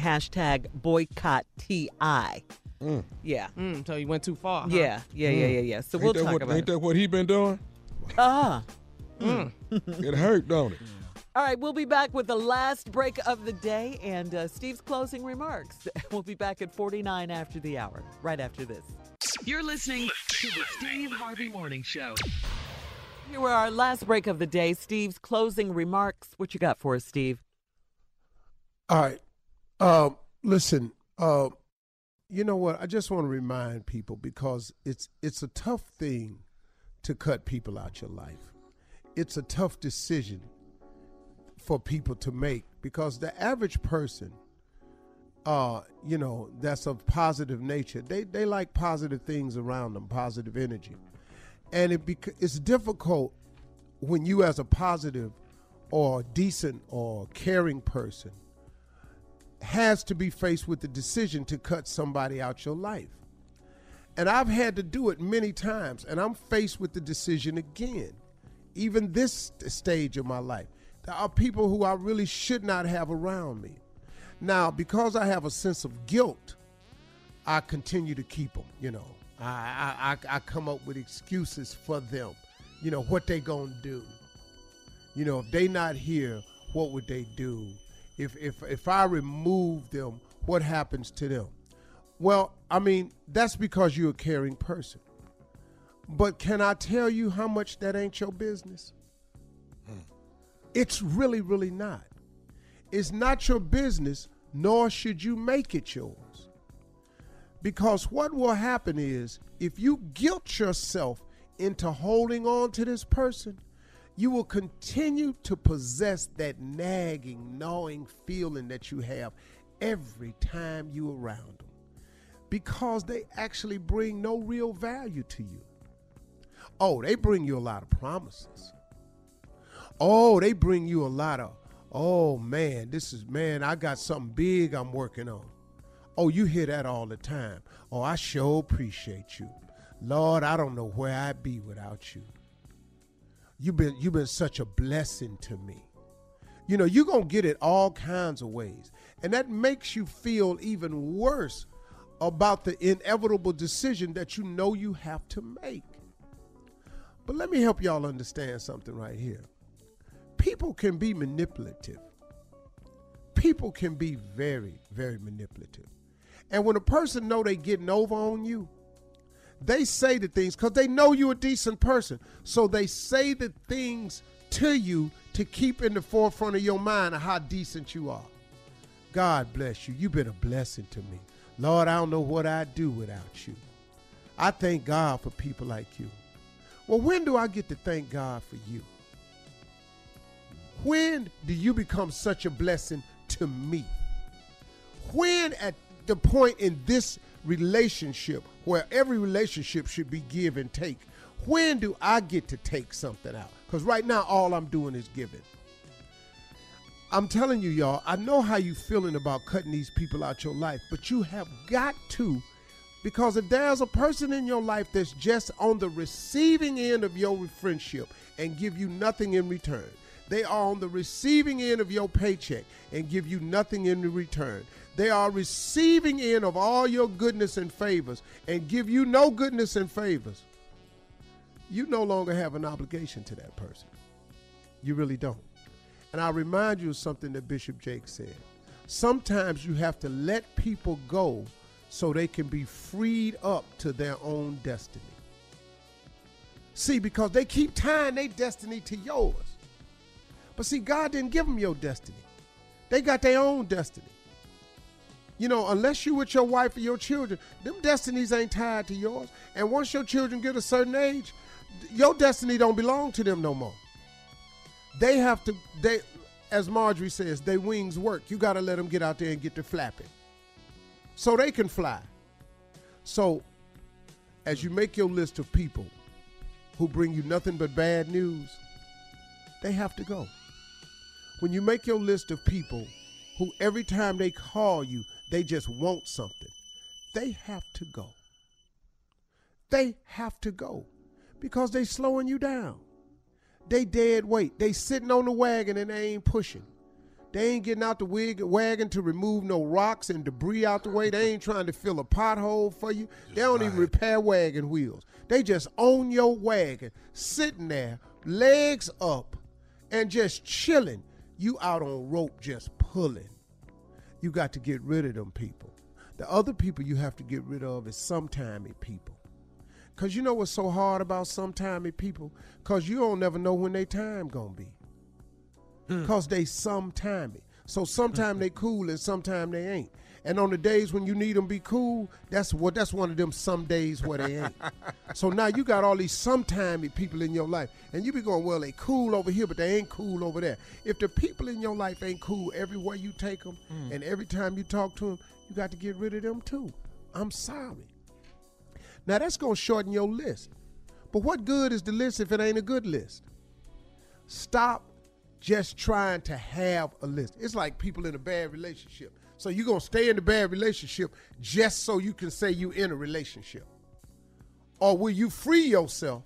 #boycott TI." Mm. Yeah. So you went too far. Huh? Yeah. So we'll talk about it. Ain't that what he been doing? It hurt, don't it? All right, we'll be back with the last break of the day and Steve's closing remarks. We'll be back at 49 after the hour, right after this. You're listening to the Steve Harvey Morning Show. Here are our last break of the day. Steve's closing remarks. What you got for us, Steve? All right. Listen, you know what? I just want to remind people, because it's a tough thing to cut people out your life. It's a tough decision for people to make, because the average person, you know, that's of positive nature. They like positive things around them, positive energy. And it's difficult when you, as a positive or decent or caring person, has to be faced with the decision to cut somebody out your life. And I've had to do it many times, and I'm faced with the decision again, even this stage of my life. There are people who I really should not have around me. Now, because I have a sense of guilt, I continue to keep them, you know. I come up with excuses for them, you know, what they gonna do. You know, if they not here, what would they do? If I remove them, what happens to them? Well, I mean, that's because you're a caring person. But can I tell you how much that ain't your business? It's really, really not. It's not your business, nor should you make it yours. Because what will happen is, if you guilt yourself into holding on to this person, you will continue to possess that nagging, gnawing feeling that you have every time you're around them, because they actually bring no real value to you. Oh, they bring you a lot of promises. Oh, they bring you a lot of, oh man, this is, man, I got something big I'm working on. Oh, you hear that all the time. Oh, I sure appreciate you. Lord, I don't know where I'd be without you. You've been such a blessing to me. You know, you're going to get it all kinds of ways. And that makes you feel even worse about the inevitable decision that you know you have to make. But let me help y'all understand something right here. People can be manipulative. People can be very, very manipulative. And when a person know they getting over on you, they say the things, because they know you're a decent person. So they say the things to you to keep in the forefront of your mind of how decent you are. God bless you. You've been a blessing to me. Lord, I don't know what I'd do without you. I thank God for people like you. Well, when do I get to thank God for you? When do you become such a blessing to me? When at the point in this relationship where every relationship should be give and take, when do I get to take something out? Because right now all I'm doing is giving. I'm telling you, y'all, I know how you feeling about cutting these people out your life, but you have got to, because if there's a person in your life that's just on the receiving end of your friendship and give you nothing in return, they are on the receiving end of your paycheck and give you nothing in return, they are receiving end of all your goodness and favors and give you no goodness and favors, you no longer have an obligation to that person. You really don't. And I remind you of something that Bishop Jake said. Sometimes you have to let people go so they can be freed up to their own destiny. See, because they keep tying their destiny to yours. But see, God didn't give them your destiny. They got their own destiny. You know, unless you with your wife or your children, them destinies ain't tied to yours. And once your children get a certain age, your destiny don't belong to them no more. They have to, as Marjorie says, they wings work. You got to let them get out there and get to flapping so they can fly. So as you make your list of people who bring you nothing but bad news, they have to go. When you make your list of people who every time they call you, they just want something, they have to go. They have to go because they slowing you down. They dead weight. They sitting on the wagon and they ain't pushing. They ain't getting out the wagon to remove no rocks and debris out the way. They ain't trying to fill a pothole for you. They don't even repair wagon wheels. They just own your wagon, sitting there, legs up, and just chilling. You out on rope just pulling. You got to get rid of them people. The other people you have to get rid of is sometime people. Because you know what's so hard about sometime people? Because you don't never know when they time going to be. Because they sometime it. So sometime they cool and sometime they ain't. And on the days when you need them be cool, that's one of them some days where they ain't. So now you got all these sometime people in your life. And you be going, well, they cool over here, but they ain't cool over there. If the people in your life ain't cool everywhere you take them and every time you talk to them, you got to get rid of them too. I'm sorry. Now, that's going to shorten your list. But what good is the list if it ain't a good list? Stop just trying to have a list. It's like people in a bad relationship. So you're going to stay in the bad relationship just so you can say you in a relationship? Or will you free yourself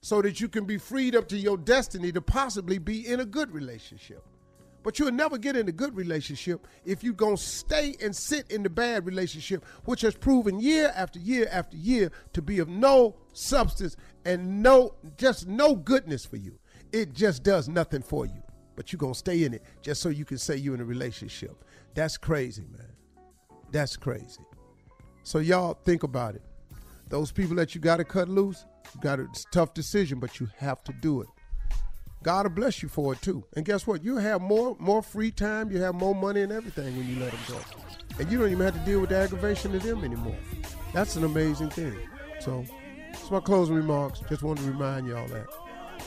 so that you can be freed up to your destiny to possibly be in a good relationship? But you'll never get in a good relationship if you're going to stay and sit in the bad relationship, which has proven year after year after year to be of no substance and no goodness for you. It just does nothing for you. But you're going to stay in it just so you can say you're in a relationship. That's crazy, man. That's crazy. So y'all think about it. Those people that you got to cut loose, you got a tough decision, but you have to do it. God will bless you for it, too. And guess what? You have more free time. You have more money and everything when you let them go. And you don't even have to deal with the aggravation of them anymore. That's an amazing thing. So that's my closing remarks. Just wanted to remind y'all that.